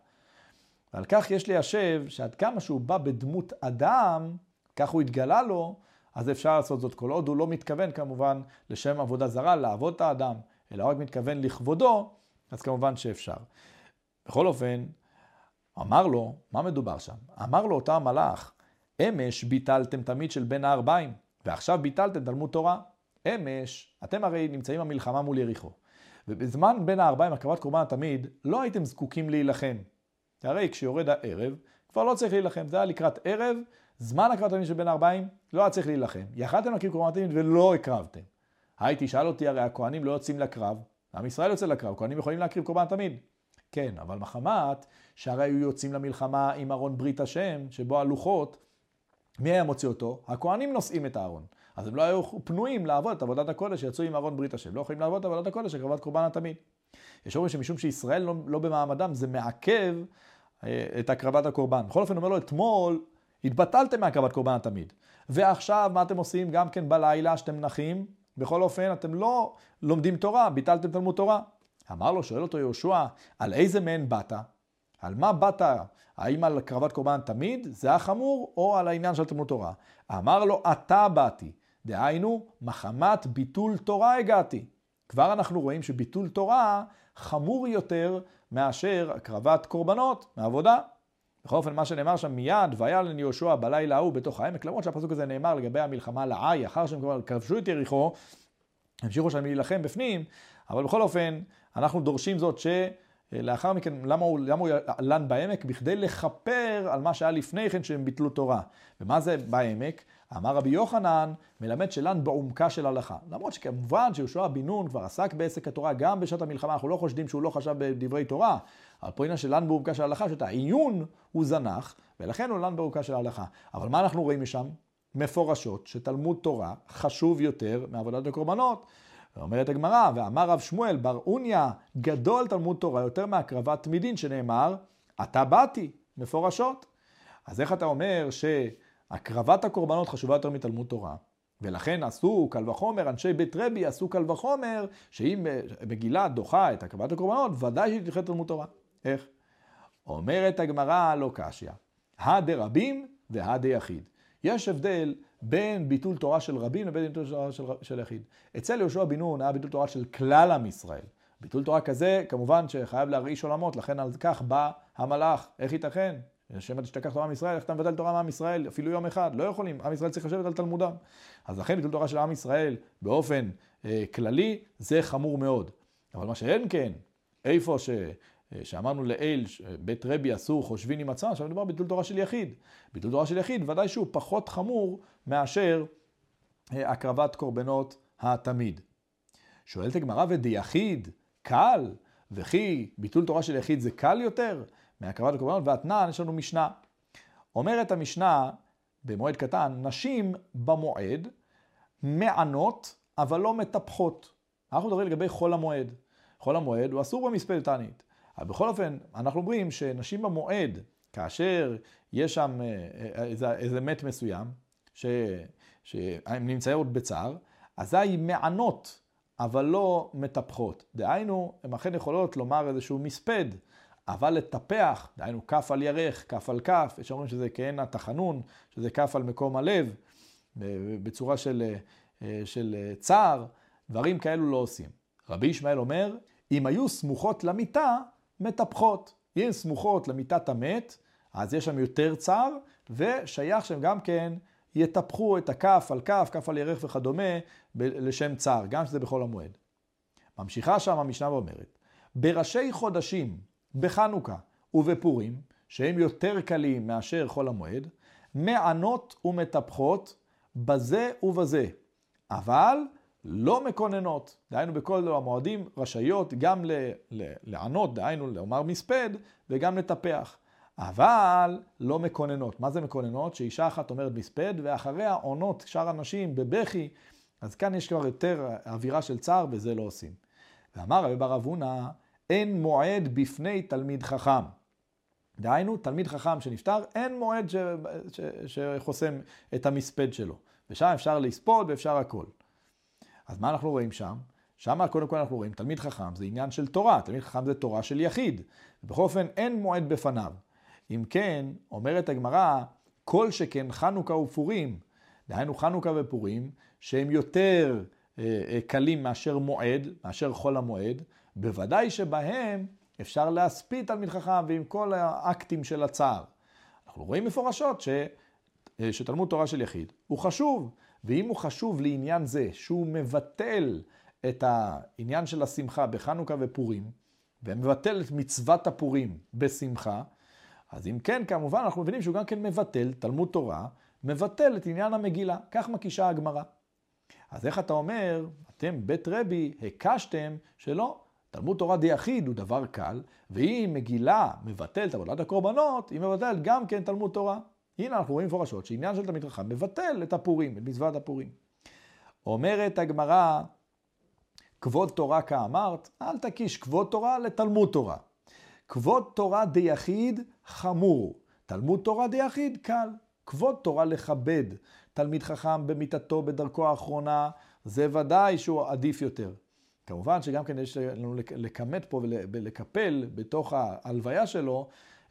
ועל כך יש ליישב שעד כמה שהוא בא בדמות אדם, כך הוא התגלה לו, אז אפשר לעשות זאת כל עוד. הוא לא מתכוון כמובן לשם עבודה זרה, לעבוד את האדם, אלא רק מתכוון לכבודו, אז כמובן שאפשר. בכל אופן, אמר לו, מה מדובר שם? אמר לו אותה המלאך, אמש ביטלתם תמיד של בין הארבעים, ועכשיו ביטלתם תלמוד תורה. אמש, אתם הרי נמצאים במלחמה מול יריחו. ובזמן בין הארבעים, הקרבת קורבן התמיד, לא הייתם זקוקים להילחם. הרי כשיורד הערב, כבר לא צריך להילחם. זה היה לקראת ערב, זמן הקרבת התמיד של בין הארבעים, לא היה צריך להילחם. יכלתם להקריב קורבן התמיד ולא הקרבתם. הייתי, שאל אותי, הרי הכהנים לא יוצאים לקרב. עם ישראל יוצא לקרב, כהנים יכולים להקריב קורבן התמיד. כן, אבל מחמת שהרי היו יוצאים למלחמה עם ארון ברית השם, שבו הלוחות, מי היה מוציא אותו? הכהנים נושאים את הארון. אז הם לא היו פנויים לעבוד את עבודת הקודש, שיצאו עם ארון ברית השם. לא יכולים לעבוד את עבודת הקודש, הקרבת קורבן התמיד. יש אומרים שמשום שישראל לא, לא במעמדם, זה מעכב אה, את הקרבת הקורבן. בכל אופן, אומר לו, אתמול התבטלתם מהקרבת קורבן התמיד. ועכשיו, מה אתם עושים? גם כן בלילה שאתם נחים. בכל אופן, אתם לא לומדים תורה, ביטלתם תלמוד תורה. אמר לו, שואל אותו יהושע, על איזה מהן באת? על מה באת? האם על קרבת קורבן תמיד? זה החמור או על העניין של תלמוד תורה? אמר לו, אתה באתי. דהיינו, מחמת ביטול תורה הגעתי. כבר אנחנו רואים שביטול תורה חמור יותר מאשר הקרבת קורבנות מעבודה. בכל אופן, מה שנאמר שם מיד, וילן יהושע בלילה ההוא בתוך העמק, למרות שהפסוק הזה נאמר לגבי המלחמה לעי, אחר שהם כבר כבשו את יריחו, המשיכו שם להילחם בפנים, אבל בכל אופן, אנחנו דורשים זאת שלאחר מכן, למה הוא, למה הוא עלן בעמק? בכדי לחפר על מה שהיה לפני כן שהם ביטלו תורה. ומה זה בעמק? אמר רבי יוחנן, מלמד שלן בעומקה של הלכה. למרות שכמובן שיהושע בן נון כבר עסק בעסק התורה גם בשעת המלחמה, אנחנו לא חושדים שהוא לא חשב בדברי תורה, אבל פה הנה שלן בעומקה של הלכה, שאת העיון הוא זנח, ולכן הוא לן בעומקה של הלכה. אבל מה אנחנו רואים משם? מפורשות שתלמוד תורה חשוב יותר מעבודת הקורבנות. ואומרת הגמרא, ואמר רב שמואל בר עוניא, גדול תלמוד תורה יותר מהקרבת תמידין, שנאמר, אתה באתי, מפורשות. אז איך אתה אומר ש... הקרבת הקורבנות חשובה יותר מתלמוד תורה, ולכן עשו קל וחומר, אנשי בית רבי עשו קל וחומר, שאם מגילה דוחה את הקרבת הקורבנות, ודאי שהיא תדחה תלמוד תורה. איך? אומרת הגמרא לא קשיא, הדי רבים והדי יחיד. יש הבדל בין ביטול תורה של רבים לבין ביטול תורה של, של יחיד. אצל יהושע בן נון היה ביטול תורה של כלל עם ישראל. ביטול תורה כזה, כמובן שחייב להרעיש עולמות, לכן על כך בא המלאך. איך ייתכן? שמא תשתכח תורה עם ישראל, איך אתה מבטל תורה מעם ישראל? אפילו יום אחד, לא יכולים. עם ישראל צריך לשבת על תלמודם. אז לכן ביטול תורה של עם ישראל באופן אה, כללי, זה חמור מאוד. אבל מה שאין כן, איפה ש... שאמרנו לאל, בית רבי אסור, חושבין עם עצה, עכשיו מדבר ביטול תורה של יחיד. ביטול תורה של יחיד, ודאי שהוא פחות חמור מאשר הקרבת קורבנות התמיד. שואלת הגמרא, ודי יחיד קל, וכי ביטול תורה של יחיד זה קל יותר מהקרבת הקורבנות, והתנן יש לנו משנה. אומרת המשנה במועד קטן, נשים במועד מענות, אבל לא מטפחות. אנחנו מדברים לגבי חול המועד. חול המועד הוא אסור במספד תענית. אבל בכל אופן, אנחנו אומרים שנשים במועד, כאשר יש שם איזה, איזה מת מסוים, שהן נמצאות בצער, אזי מענות, אבל לא מטפחות. דהיינו, הן אכן יכולות לומר איזשהו מספד, אבל לטפח, דהיינו כף על ירך, כף על כף, יש אומרים שזה כהנה תחנון, שזה כף על מקום הלב, בצורה של, של צער, דברים כאלו לא עושים. רבי ישמעאל אומר, אם היו סמוכות למיטה, מטפחות. אם סמוכות למיטת המת, אז יש שם יותר צער, ושייך שהם גם כן יטפחו את הכף על כף, כף על ירך וכדומה, ב- לשם צער, גם שזה בכל המועד. ממשיכה שם המשנה ואומרת, בראשי חודשים, בחנוכה ובפורים, שהם יותר קלים מאשר חול המועד, מענות ומטפחות בזה ובזה, אבל לא מקוננות. דהיינו בכל המועדים רשאיות גם לענות, דהיינו לומר מספד, וגם לטפח. אבל לא מקוננות. מה זה מקוננות? שאישה אחת אומרת מספד, ואחריה עונות שאר הנשים בבכי. אז כאן יש כבר יותר אווירה של צער, וזה לא עושים. ואמר רבי בר אבונא, אין מועד בפני תלמיד חכם. דהיינו, תלמיד חכם שנפטר, אין מועד ש... ש... שחוסם את המספד שלו. ושם אפשר לספוד ואפשר הכל. אז מה אנחנו רואים שם? שם קודם כל אנחנו רואים, תלמיד חכם זה עניין של תורה, תלמיד חכם זה תורה של יחיד. ובכל אופן אין מועד בפניו. אם כן, אומרת הגמרא, כל שכן חנוכה ופורים, דהיינו חנוכה ופורים, שהם יותר אה, אה, קלים מאשר מועד, מאשר חול המועד, בוודאי שבהם אפשר להספיד תלמיד חכם ועם כל האקטים של הצער. אנחנו רואים מפורשות ש, אה, שתלמוד תורה של יחיד הוא חשוב. ואם הוא חשוב לעניין זה, שהוא מבטל את העניין של השמחה בחנוכה ופורים, ומבטל את מצוות הפורים בשמחה, אז אם כן, כמובן, אנחנו מבינים שהוא גם כן מבטל, תלמוד תורה, מבטל את עניין המגילה. כך מקישה הגמרא. אז איך אתה אומר, אתם בית רבי, הקשתם שלא, תלמוד תורה די יחיד הוא דבר קל, ואם מגילה מבטלת עבודת הקורבנות, היא מבטלת גם כן תלמוד תורה. הנה אנחנו רואים מפורשות שעניין של תלמיד חכם מבטל את הפורים, את מצוות הפורים. אומרת הגמרא, כבוד תורה כאמרת, אל תקיש כבוד תורה לתלמוד תורה. כבוד תורה די יחיד חמור, תלמוד תורה די יחיד קל. כבוד תורה לכבד, תלמיד חכם במיטתו בדרכו האחרונה, זה ודאי שהוא עדיף יותר. כמובן שגם כן יש לנו לקמת פה ולקפל בתוך ההלוויה שלו,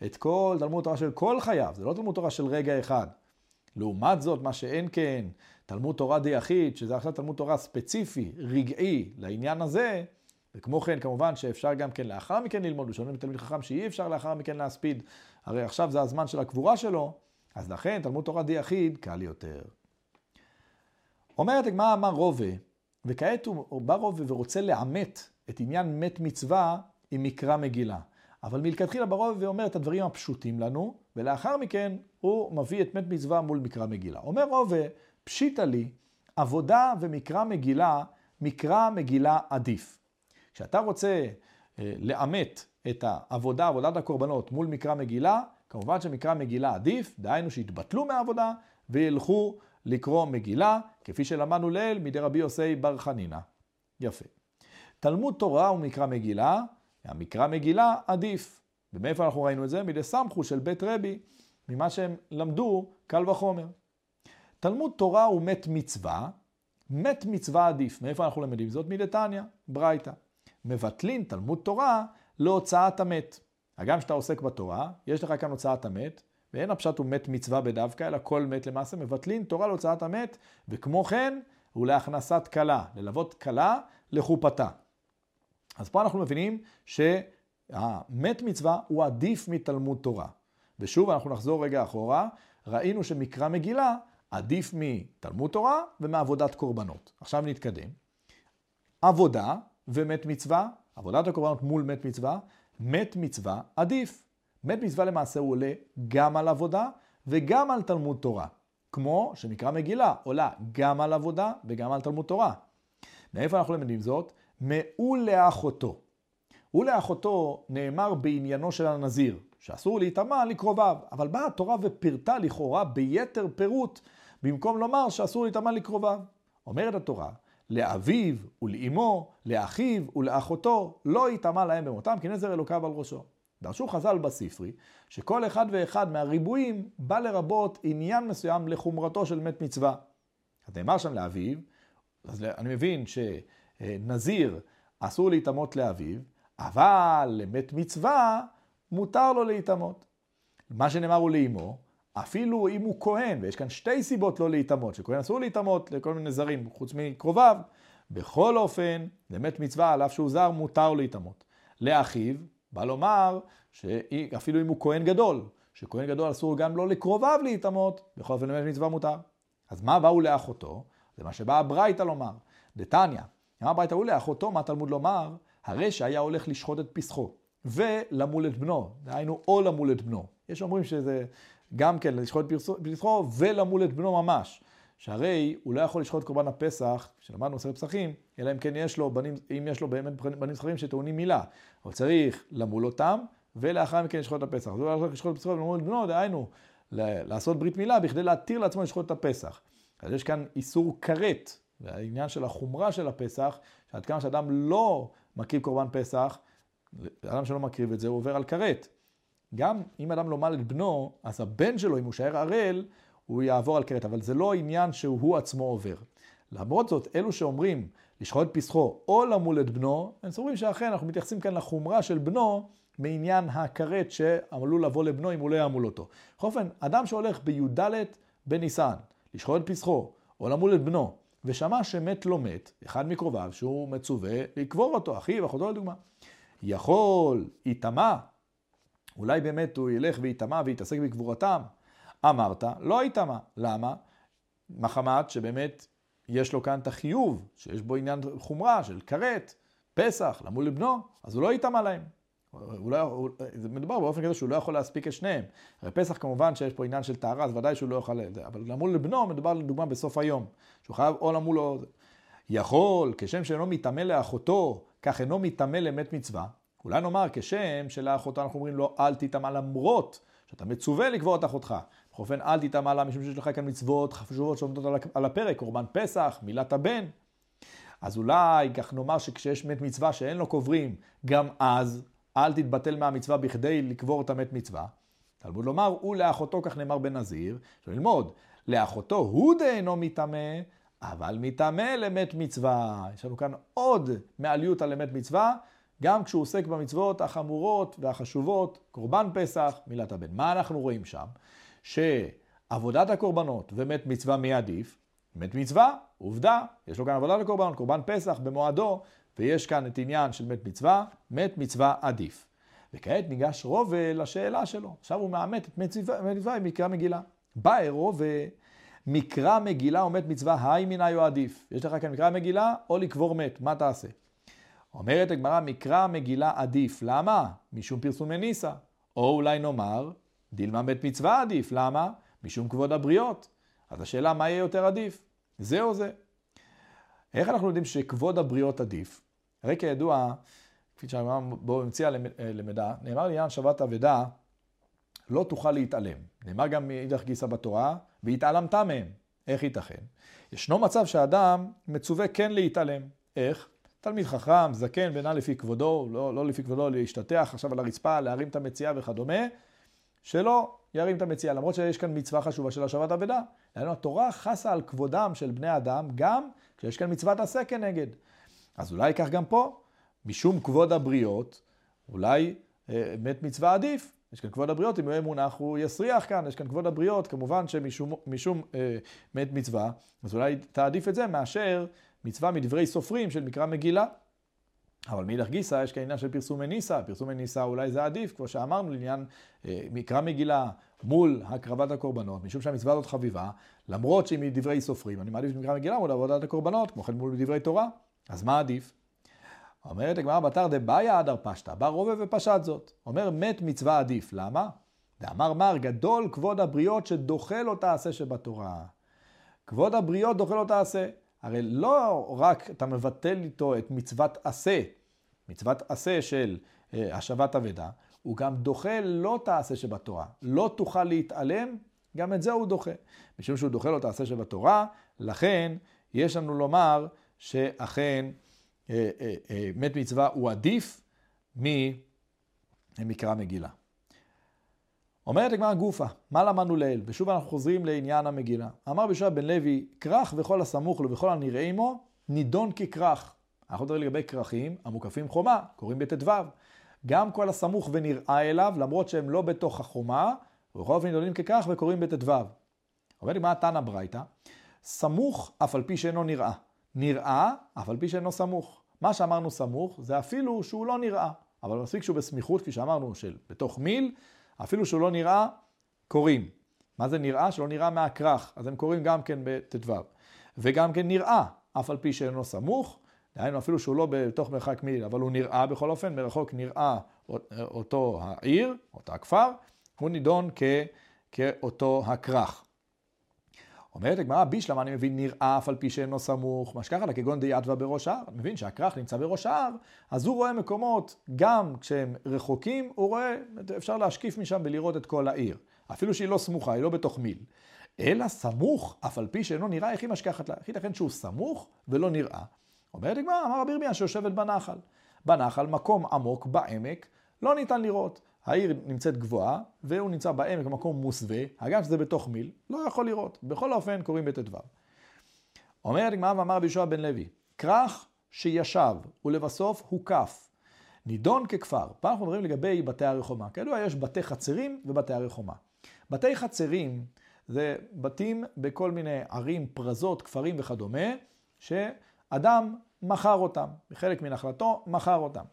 את כל תלמוד תורה של כל חייו, זה לא תלמוד תורה של רגע אחד. לעומת זאת, מה שאין כן, תלמוד תורה די יחיד, שזה עכשיו תלמוד תורה ספציפי, רגעי, לעניין הזה, וכמו כן, כמובן, שאפשר גם כן לאחר מכן ללמוד, ושאומרים תלמיד חכם שאי אפשר לאחר מכן להספיד, הרי עכשיו זה הזמן של הקבורה שלו, אז לכן, תלמוד תורה די יחיד, קל יותר. אומרת הגמרא, אמר רובה, וכעת הוא בא רובה ורוצה לאמת את עניין מת מצווה עם מקרא מגילה. אבל מלכתחילה ברוב ואומר את הדברים הפשוטים לנו, ולאחר מכן הוא מביא את מת מצווה מול מקרא מגילה. אומר רוב, פשיטה לי, עבודה ומקרא מגילה, מקרא מגילה עדיף. כשאתה רוצה אה, לאמת את העבודה, עבודת הקורבנות מול מקרא מגילה, כמובן שמקרא מגילה עדיף, דהיינו שהתבטלו מהעבודה וילכו לקרוא מגילה, כפי שלמדנו לאל מדי רבי יוסי בר חנינא. יפה. תלמוד תורה ומקרא מגילה, המקרא מגילה עדיף. ומאיפה אנחנו ראינו את זה? מדי סמכו של בית רבי, ממה שהם למדו קל וחומר. תלמוד תורה ומת מצווה, מת מצווה עדיף. מאיפה אנחנו למדים זאת? מדי תניא, ברייתא. מבטלין תלמוד תורה להוצאת המת. הגם שאתה עוסק בתורה, יש לך כאן הוצאת המת, ואין הפשט הוא מת מצווה בדווקא, אלא כל מת למעשה. מבטלין תורה להוצאת המת, וכמו כן הוא להכנסת כלה, ללוות כלה לחופתה. אז פה אנחנו מבינים שהמת מצווה הוא עדיף מתלמוד תורה. ושוב אנחנו נחזור רגע אחורה, ראינו שמקרא מגילה עדיף מתלמוד תורה ומעבודת קורבנות. עכשיו נתקדם. עבודה ומת מצווה, עבודת הקורבנות מול מת מצווה, מת מצווה עדיף. מת מצווה למעשה הוא עולה גם על עבודה וגם על תלמוד תורה. כמו שמקרא מגילה עולה גם על עבודה וגם על תלמוד תורה. מאיפה אנחנו למדים זאת? מאולאחותו. ולאחותו נאמר בעניינו של הנזיר, שאסור להיטמע לקרוביו, אבל באה התורה ופירטה לכאורה ביתר פירוט, במקום לומר שאסור להיטמע לקרוביו. אומרת התורה, לאביו ולאמו, לאחיו ולאחותו, לא ייטמע להם במותם, כי נזר אלוקיו על ראשו. דרשו חז"ל בספרי, שכל אחד ואחד מהריבועים בא לרבות עניין מסוים לחומרתו של מת מצווה. אז נאמר שם לאביו, אז אני מבין שנזיר אסור להיטמות לאביו, אבל למת מצווה מותר לו להיטמות. מה שנאמר הוא לאמו, אפילו אם הוא כהן, ויש כאן שתי סיבות לא להיטמות, שכהן אסור להיטמות לכל מיני זרים, חוץ מקרוביו. בכל אופן, למת מצווה, על אף שהוא זר, מותר להיטמות. לאחיו, בא לומר, שאפילו אם הוא כהן גדול, שכהן גדול אסור גם לא לקרוביו להיטמות, בכל אופן למת מצווה מותר. אז מה באו לאחותו? זה מה שבא הברייתא לומר. דתניא, מה הברייתא הוא לאחותו, מה תלמוד לומר? הרי שהיה הולך לשחוט את פסחו, ולמול את בנו, דהיינו או למול את בנו. יש אומרים שזה גם כן לשחוט את פסחו ולמול את בנו ממש, שהרי הוא לא יכול לשחוט קורבן הפסח, שלמדנו מסכת פסחים, אלא אם כן יש לו בנים, אם יש לו באמת בנים זכרים שטעונים מילה, הוא צריך למול אותם, ולאחר מכן לשחוט את הפסח. אז הוא הולך לשחוט את פסחו ולמול את בנו, דהיינו לעשות ברית מילה, בכדי להתיר לעצמו לשחוט את הפסח. אז יש כאן איסור כרת, והעניין של החומרה של הפסח, שעד כמה שאדם לא מקריב קורבן פסח, אדם שלא מקריב את זה, הוא עובר על כרת. גם אם אדם לא מל את בנו, אז הבן שלו, אם הוא שער ערל, הוא יעבור על כרת, אבל זה לא עניין שהוא עצמו עובר. למרות זאת, אלו שאומרים לשחוט פסחו או למול את בנו, הם סוברים שאכן אנחנו מתייחסים כאן לחומרה של בנו, מעניין הכרת שעלול לבוא לבנו אם הוא לא יעמול אותו. בכל אופן, אדם שהולך בי"ד בניסן, לשחוט פסחו או למול את בנו, ושמע שמת לא מת, אחד מקרוביו שהוא מצווה לקבור אותו, אחיו, אחותו לדוגמה. יכול, יטמע, אולי באמת הוא ילך ויטמע ויתעסק בקבורתם. אמרת, לא יטמע. למה? מחמת שבאמת יש לו כאן את החיוב, שיש בו עניין חומרה של כרת, פסח, למול לבנו, אז הוא לא יטמע להם. אולי, אולי, זה מדובר באופן כזה שהוא לא יכול להספיק את שניהם. הרי פסח כמובן שיש פה עניין של טהרה, אז ודאי שהוא לא יוכל, אבל למול לבנו מדובר לדוגמה בסוף היום, שהוא חייב או למול או... יכול, כשם שאינו מתאמה לאחותו, כך אינו מתאמה למת מצווה. אולי נאמר, כשם שלאחותו אנחנו אומרים לו, אל תתאמה למרות שאתה מצווה לקבור את אחותך. בכל אופן, אל תתאמה לה, משום שיש לך כאן מצוות חשובות שעומדות על הפרק, קורבן פסח, מילת הבן. אז אולי, כך נאמר שכשיש מת מצווה שאין לו קוברים, גם אז אל תתבטל מהמצווה בכדי לקבור את המת מצווה. תלמוד לומר, ולאחותו, כך נאמר בנזיר, שללמוד, לאחותו הוא דאינו מתאמה, אבל מתאמה למת מצווה. יש לנו כאן עוד מעליות על למת מצווה, גם כשהוא עוסק במצוות החמורות והחשובות, קורבן פסח, מילת הבן. מה אנחנו רואים שם? שעבודת הקורבנות ומת מצווה מי עדיף? מת מצווה, עובדה, יש לו כאן עבודת הקורבנות, קורבן פסח במועדו, ויש כאן את עניין של מת מצווה, מת מצווה עדיף. וכעת ניגש רובל לשאלה שלו. עכשיו הוא מאמת את מת מצווה עם מקרא מגילה. באי רובל, מקרא מגילה או מת מצווה, היי מינה יו עדיף. יש לך כאן מקרא מגילה או לקבור מת, מה תעשה? אומרת הגמרא, מקרא מגילה עדיף. למה? משום פרסום מניסה. או אולי נאמר, דילמה מת מצווה עדיף. למה? משום כבוד הבריות. אז השאלה, מה יהיה יותר עדיף? זה או זה? איך אנחנו יודעים שכבוד הבריות עדיף? הרי כידוע, כפי שהגמרא בו המציאה למדע, נאמר לעניין שבת אבדה, לא תוכל להתעלם. נאמר גם מאידך גיסא בתורה, והתעלמת מהם. איך ייתכן? ישנו מצב שהאדם מצווה כן להתעלם. איך? תלמיד חכם, זקן, ונע לפי כבודו, לא, לא לפי כבודו, להשתתח עכשיו על הרצפה, להרים את המציאה וכדומה, שלא ירים את המציאה, למרות שיש כאן מצווה חשובה של השבת אבדה. לנו התורה חסה על כבודם של בני אדם, גם כשיש כאן מצוות עשה כנגד. אז אולי כך גם פה, משום כבוד הבריות, אולי אה, מת מצווה עדיף. יש כאן כבוד הבריות, אם הוא יהיה מונח, הוא יסריח כאן. יש כאן כבוד הבריות, כמובן שמשום משום, אה, מת מצווה, אז אולי תעדיף את זה מאשר מצווה מדברי סופרים של מקרא מגילה. אבל מאידך גיסא יש כאן עניין של פרסומי ניסא, פרסומי ניסא אולי זה עדיף, כמו שאמרנו, לעניין מקרא מגילה מול הקרבת הקורבנות, משום שהמצווה הזאת חביבה, למרות שהיא מדברי סופרים, אני מעדיף מקרא מגילה מול עבודת הקורבנות, כמו כן מול דברי תורה, אז מה עדיף? אומרת הגמרא בתר דבעיה אדר פשטה, בא רובע ופשט זאת, אומר מת מצווה עדיף, למה? דאמר מר גדול כבוד הבריות שדוחה לא תעשה שבתורה, כבוד הבריות דוחה לא תעשה, הרי לא רק אתה מבטל איתו את מצוות עשה, מצוות עשה של אה, השבת אבדה, הוא גם דוחה לא תעשה שבתורה, לא תוכל להתעלם, גם את זה הוא דוחה. משום שהוא דוחה לא תעשה שבתורה, לכן יש לנו לומר שאכן אה, אה, אה, מת מצווה הוא עדיף ממקרא מגילה. אומרת הגמרא גופה, מה למדנו לעיל? ושוב אנחנו חוזרים לעניין המגילה. אמר רבי יהושע בן לוי, כרך וכל הסמוך לו וכל הנראה עמו, נידון ככרך. אנחנו מדברים לגבי כרכים המוקפים חומה, קוראים בט"ו. גם כל הסמוך ונראה אליו, למרות שהם לא בתוך החומה, ובכל אופן נידונים ככרך וקוראים בט"ו. אומרת הגמרא תנא ברייתא, סמוך אף על פי שאינו נראה. נראה אף על פי שאינו סמוך. מה שאמרנו סמוך, זה אפילו שהוא לא נראה. אבל מספיק שהוא בסמיכות, כפי שאמרנו, של בתוך מיל, אפילו שהוא לא נראה, קוראים. מה זה נראה? שלא נראה מהכרך. אז הם קוראים גם כן בט"ו. וגם כן נראה, אף על פי שאינו סמוך, דהיינו אפילו שהוא לא בתוך מרחק מיל, אבל הוא נראה בכל אופן, מרחוק נראה אותו העיר, אותו הכפר, הוא נידון כ... כאותו הכרך. אומרת הגמרא, בישלמה אני מבין נראה, אף על פי שאינו סמוך, מה שככה, כגון דייתווה בראש ההר. אני מבין שהכרך נמצא בראש ההר, אז הוא רואה מקומות, גם כשהם רחוקים, הוא רואה, אפשר להשקיף משם ולראות את כל העיר. אפילו שהיא לא סמוכה, היא לא בתוך מיל. אלא סמוך, אף על פי שאינו נראה, איך היא משכחת לה? איך ייתכן שהוא סמוך ולא נראה? אומרת הגמרא, אמר רבי ירמיה שיושבת בנחל. בנחל, מקום עמוק, בעמק, לא ניתן לראות. העיר נמצאת גבוהה, והוא נמצא בעמק, מקום מוסווה, הגם שזה בתוך מיל, לא יכול לראות. בכל אופן קוראים בט"ו. אומרת הגמרא ואמר רבי יהושע בן לוי, כרך שישב ולבסוף הוקף, נידון ככפר. פעם אנחנו אומרים לגבי בתי הרחומה. כידוע יש בתי חצרים ובתי הרחומה. בתי חצרים זה בתים בכל מיני ערים, פרזות, כפרים וכדומה, שאדם מכר אותם, בחלק מנחלתו מכר אותם.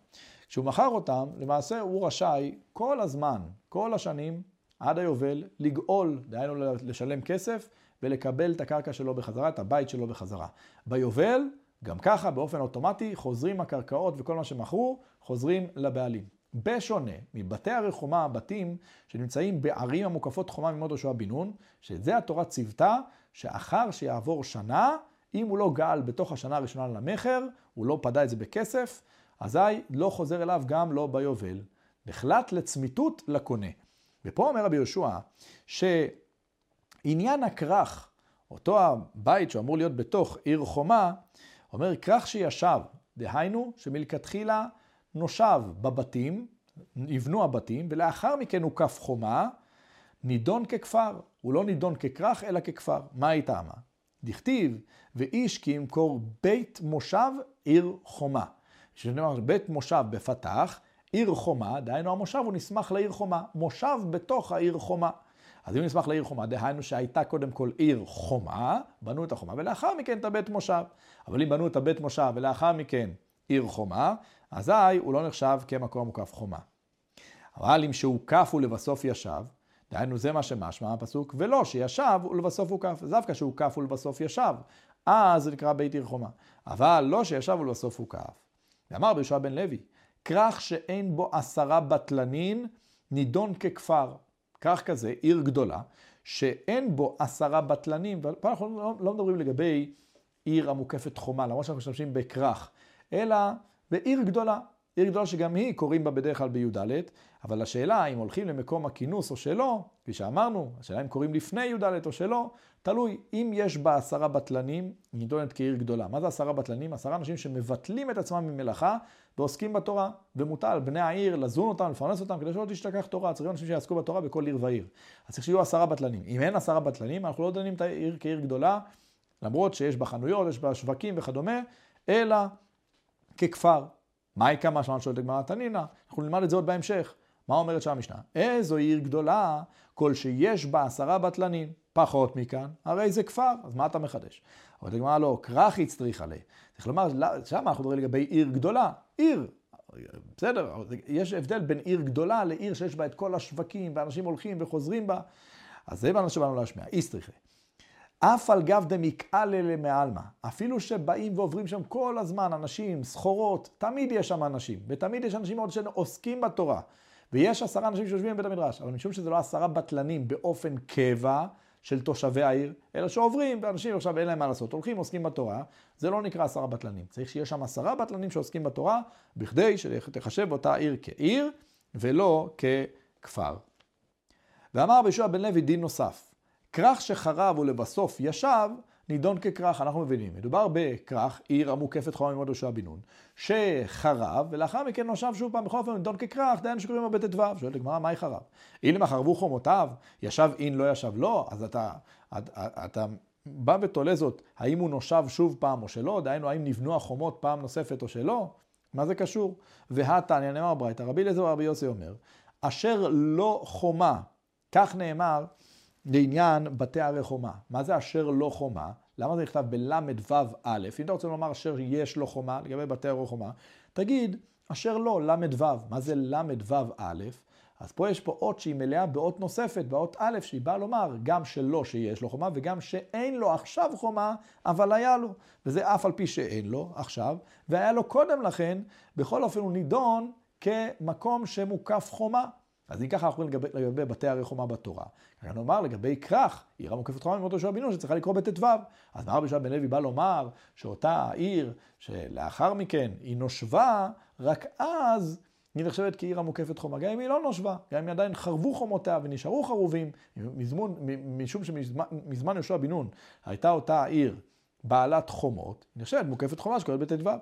כשהוא מכר אותם, למעשה הוא רשאי כל הזמן, כל השנים, עד היובל, לגאול, דהיינו לשלם כסף, ולקבל את הקרקע שלו בחזרה, את הבית שלו בחזרה. ביובל, גם ככה, באופן אוטומטי, חוזרים הקרקעות וכל מה שמכרו, חוזרים לבעלים. בשונה מבתי הרחומה, הבתים שנמצאים בערים המוקפות חומה ממות יהושע בן נון, שאת זה התורה ציוותה, שאחר שיעבור שנה, אם הוא לא גאל בתוך השנה הראשונה למחר, הוא לא פדע את זה בכסף, אזי לא חוזר אליו גם לא ביובל, נחלט לצמיתות לקונה. ופה אומר רבי יהושע שעניין הכרך, אותו הבית שאמור להיות בתוך עיר חומה, אומר כרך שישב, דהיינו שמלכתחילה נושב בבתים, יבנו הבתים, ולאחר מכן הוא כף חומה, נידון ככפר, הוא לא נידון ככרך אלא ככפר. מה היא טעמה? דכתיב, ואיש כי ימכור בית מושב עיר חומה. שנאמר, בית מושב בפתח, עיר חומה, דהיינו המושב הוא נסמך לעיר חומה, מושב בתוך העיר חומה. אז אם נסמך לעיר חומה, דהיינו שהייתה קודם כל עיר חומה, בנו את החומה ולאחר מכן את הבית מושב. אבל אם בנו את הבית מושב ולאחר מכן עיר חומה, אזי הוא לא נחשב כמקום מוקף חומה. אבל אם שהוא כף ולבסוף ישב, דהיינו זה מה שמשמע הפסוק, ולא שישב ולבסוף הוא כף, זווקא שהוא כף ולבסוף ישב, אז זה נקרא בית עיר חומה. אבל לא שישב ולבסוף הוא כף. ואמר רבי יהושע בן לוי, כרך שאין בו עשרה בטלנין נידון ככפר. כרך כזה, עיר גדולה, שאין בו עשרה בטלנים, ופה אנחנו לא, לא מדברים לגבי עיר המוקפת חומה, למרות שאנחנו משתמשים בכרך, אלא בעיר גדולה, עיר גדולה שגם היא קוראים בה בדרך כלל בי"ד, אבל השאלה אם הולכים למקום הכינוס או שלא, כפי שאמרנו, השאלה אם קוראים לפני י"ד או שלא, תלוי אם יש בה עשרה בטלנים, נידונת כעיר גדולה. מה זה עשרה בטלנים? עשרה אנשים שמבטלים את עצמם ממלאכה ועוסקים בתורה, ומוטל על בני העיר לזון אותם, לפרנס אותם, כדי שלא תשתכח תורה. צריכים אנשים שיעסקו בתורה בכל עיר ועיר. אז צריך שיהיו עשרה בטלנים. אם אין עשרה בטלנים, אנחנו לא דנים את העיר כעיר גדולה, למרות שיש בה חנויות, יש בה שווקים וכדומה, אלא ככפר. מהי כמה? שמענו שואלת הגמרא תנינא. אנחנו נלמד את זה עוד בהמשך. מה אומרת שם המשנה? איזו עיר גדולה, כל שיש בה עשרה בטלנים, פחות מכאן, הרי זה כפר, אז מה אתה מחדש? אבל תגמר לו, קרחי צריך עליה. כלומר, שם אנחנו מדברים לגבי עיר גדולה, עיר. בסדר, יש הבדל בין עיר גדולה לעיר שיש בה את כל השווקים, ואנשים הולכים וחוזרים בה. אז זה מה שבאנו להשמיע, איסטריכה. אף על גב דמיקאלה למעלמה, אפילו שבאים ועוברים שם כל הזמן אנשים, סחורות, תמיד יש שם אנשים, ותמיד יש אנשים עוד שעוסקים בתורה, ויש עשרה אנשים שיושבים בבית המדרש, אבל משום שזה לא עשרה בטלנים באופן קבע של תושבי העיר, אלא שעוברים, ואנשים עכשיו אין להם מה לעשות, הולכים, עוסקים בתורה, זה לא נקרא עשרה בטלנים, צריך שיש שם עשרה בטלנים שעוסקים בתורה, בכדי שתחשב אותה עיר כעיר, ולא ככפר. ואמר רבי יהושע בן לוי דין נוסף, כרך שחרב ולבסוף ישב, נידון ככרך, אנחנו מבינים. מדובר בכרך, עיר המוקפת חומה ממעוד יהושע בן נון, שחרב, ולאחר מכן נושב שוב פעם, בכל אופן נידון ככרך, דיין שקוראים לו בית דבב. שואלת הגמרא, מהי חרב? אילמה חרבו חומותיו, ישב אין, לא ישב לא, אז אתה, אתה, אתה בא ותולה זאת, האם הוא נושב שוב פעם או שלא, דהיינו, האם נבנו החומות פעם נוספת או שלא? מה זה קשור? והתניא נאמר ברייתא, רבי אליעזר ורבי יוסי אומר, אשר לא חומה, כך נאמר, לעניין בתי הרי חומה. מה זה אשר לא חומה? למה זה נכתב בלמד וו א'? אם אתה רוצה לומר אשר יש לו חומה, לגבי בתי הרי חומה, תגיד אשר לא, למד וו. מה זה למד וו א'? אז פה יש פה אות שהיא מלאה באות נוספת, באות א', שהיא באה לומר גם שלא שיש לו חומה, וגם שאין לו עכשיו חומה, אבל היה לו. וזה אף על פי שאין לו עכשיו, והיה לו קודם לכן, בכל אופן הוא נידון כמקום שמוקף חומה. אז אם ככה אנחנו אומרים לגבי, לגבי בתי הרי חומה בתורה. ככה נאמר לגבי כרך, עיר המוקפת חומה ממעוד יהושע בן נון שצריכה לקרוא בית דבב. אז רבי יהושע בן לוי בא לומר שאותה עיר שלאחר מכן היא נושבה, רק אז היא נחשבת כעיר המוקפת חומה. גם אם היא לא נושבה, גם אם היא עדיין חרבו חומותיה ונשארו חרובים, מזמון, משום שמזמן יהושע בן נון הייתה אותה עיר בעלת חומות, היא נחשבת מוקפת חומה שקוראת בית דבב.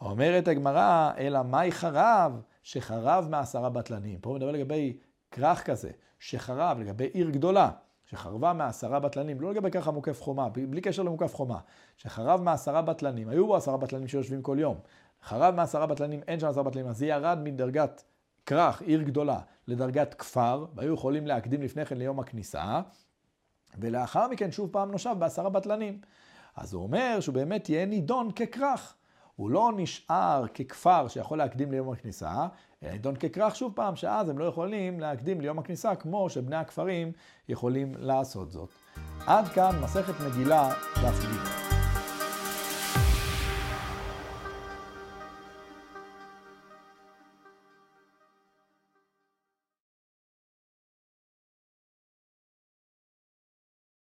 אומרת הגמרא, אלא מהי חרב? שחרב מעשרה בטלנים. פה מדבר לגבי כרך כזה, שחרב לגבי עיר גדולה, שחרבה מעשרה בטלנים, לא לגבי ככה מוקף חומה, בלי קשר למוקף חומה, שחרב מעשרה בטלנים, היו בו עשרה בטלנים שיושבים כל יום, חרב מעשרה בטלנים, אין שם עשרה בטלנים, אז היא ירד מדרגת כרך, עיר גדולה, לדרגת כפר, והיו יכולים להקדים לפני כן ליום הכניסה, ולאחר מכן שוב פעם נושב בעשרה בטלנים. אז הוא אומר שהוא באמת יהיה נידון ככרך, הוא לא נשאר ככפר שיכול להקדים ליום הכניסה, אלא נידון ככרך שוב פעם, שאז הם לא יכולים להקדים ליום הכניסה, כמו שבני הכפרים יכולים לעשות זאת. עד כאן מסכת מגילה דף ג'.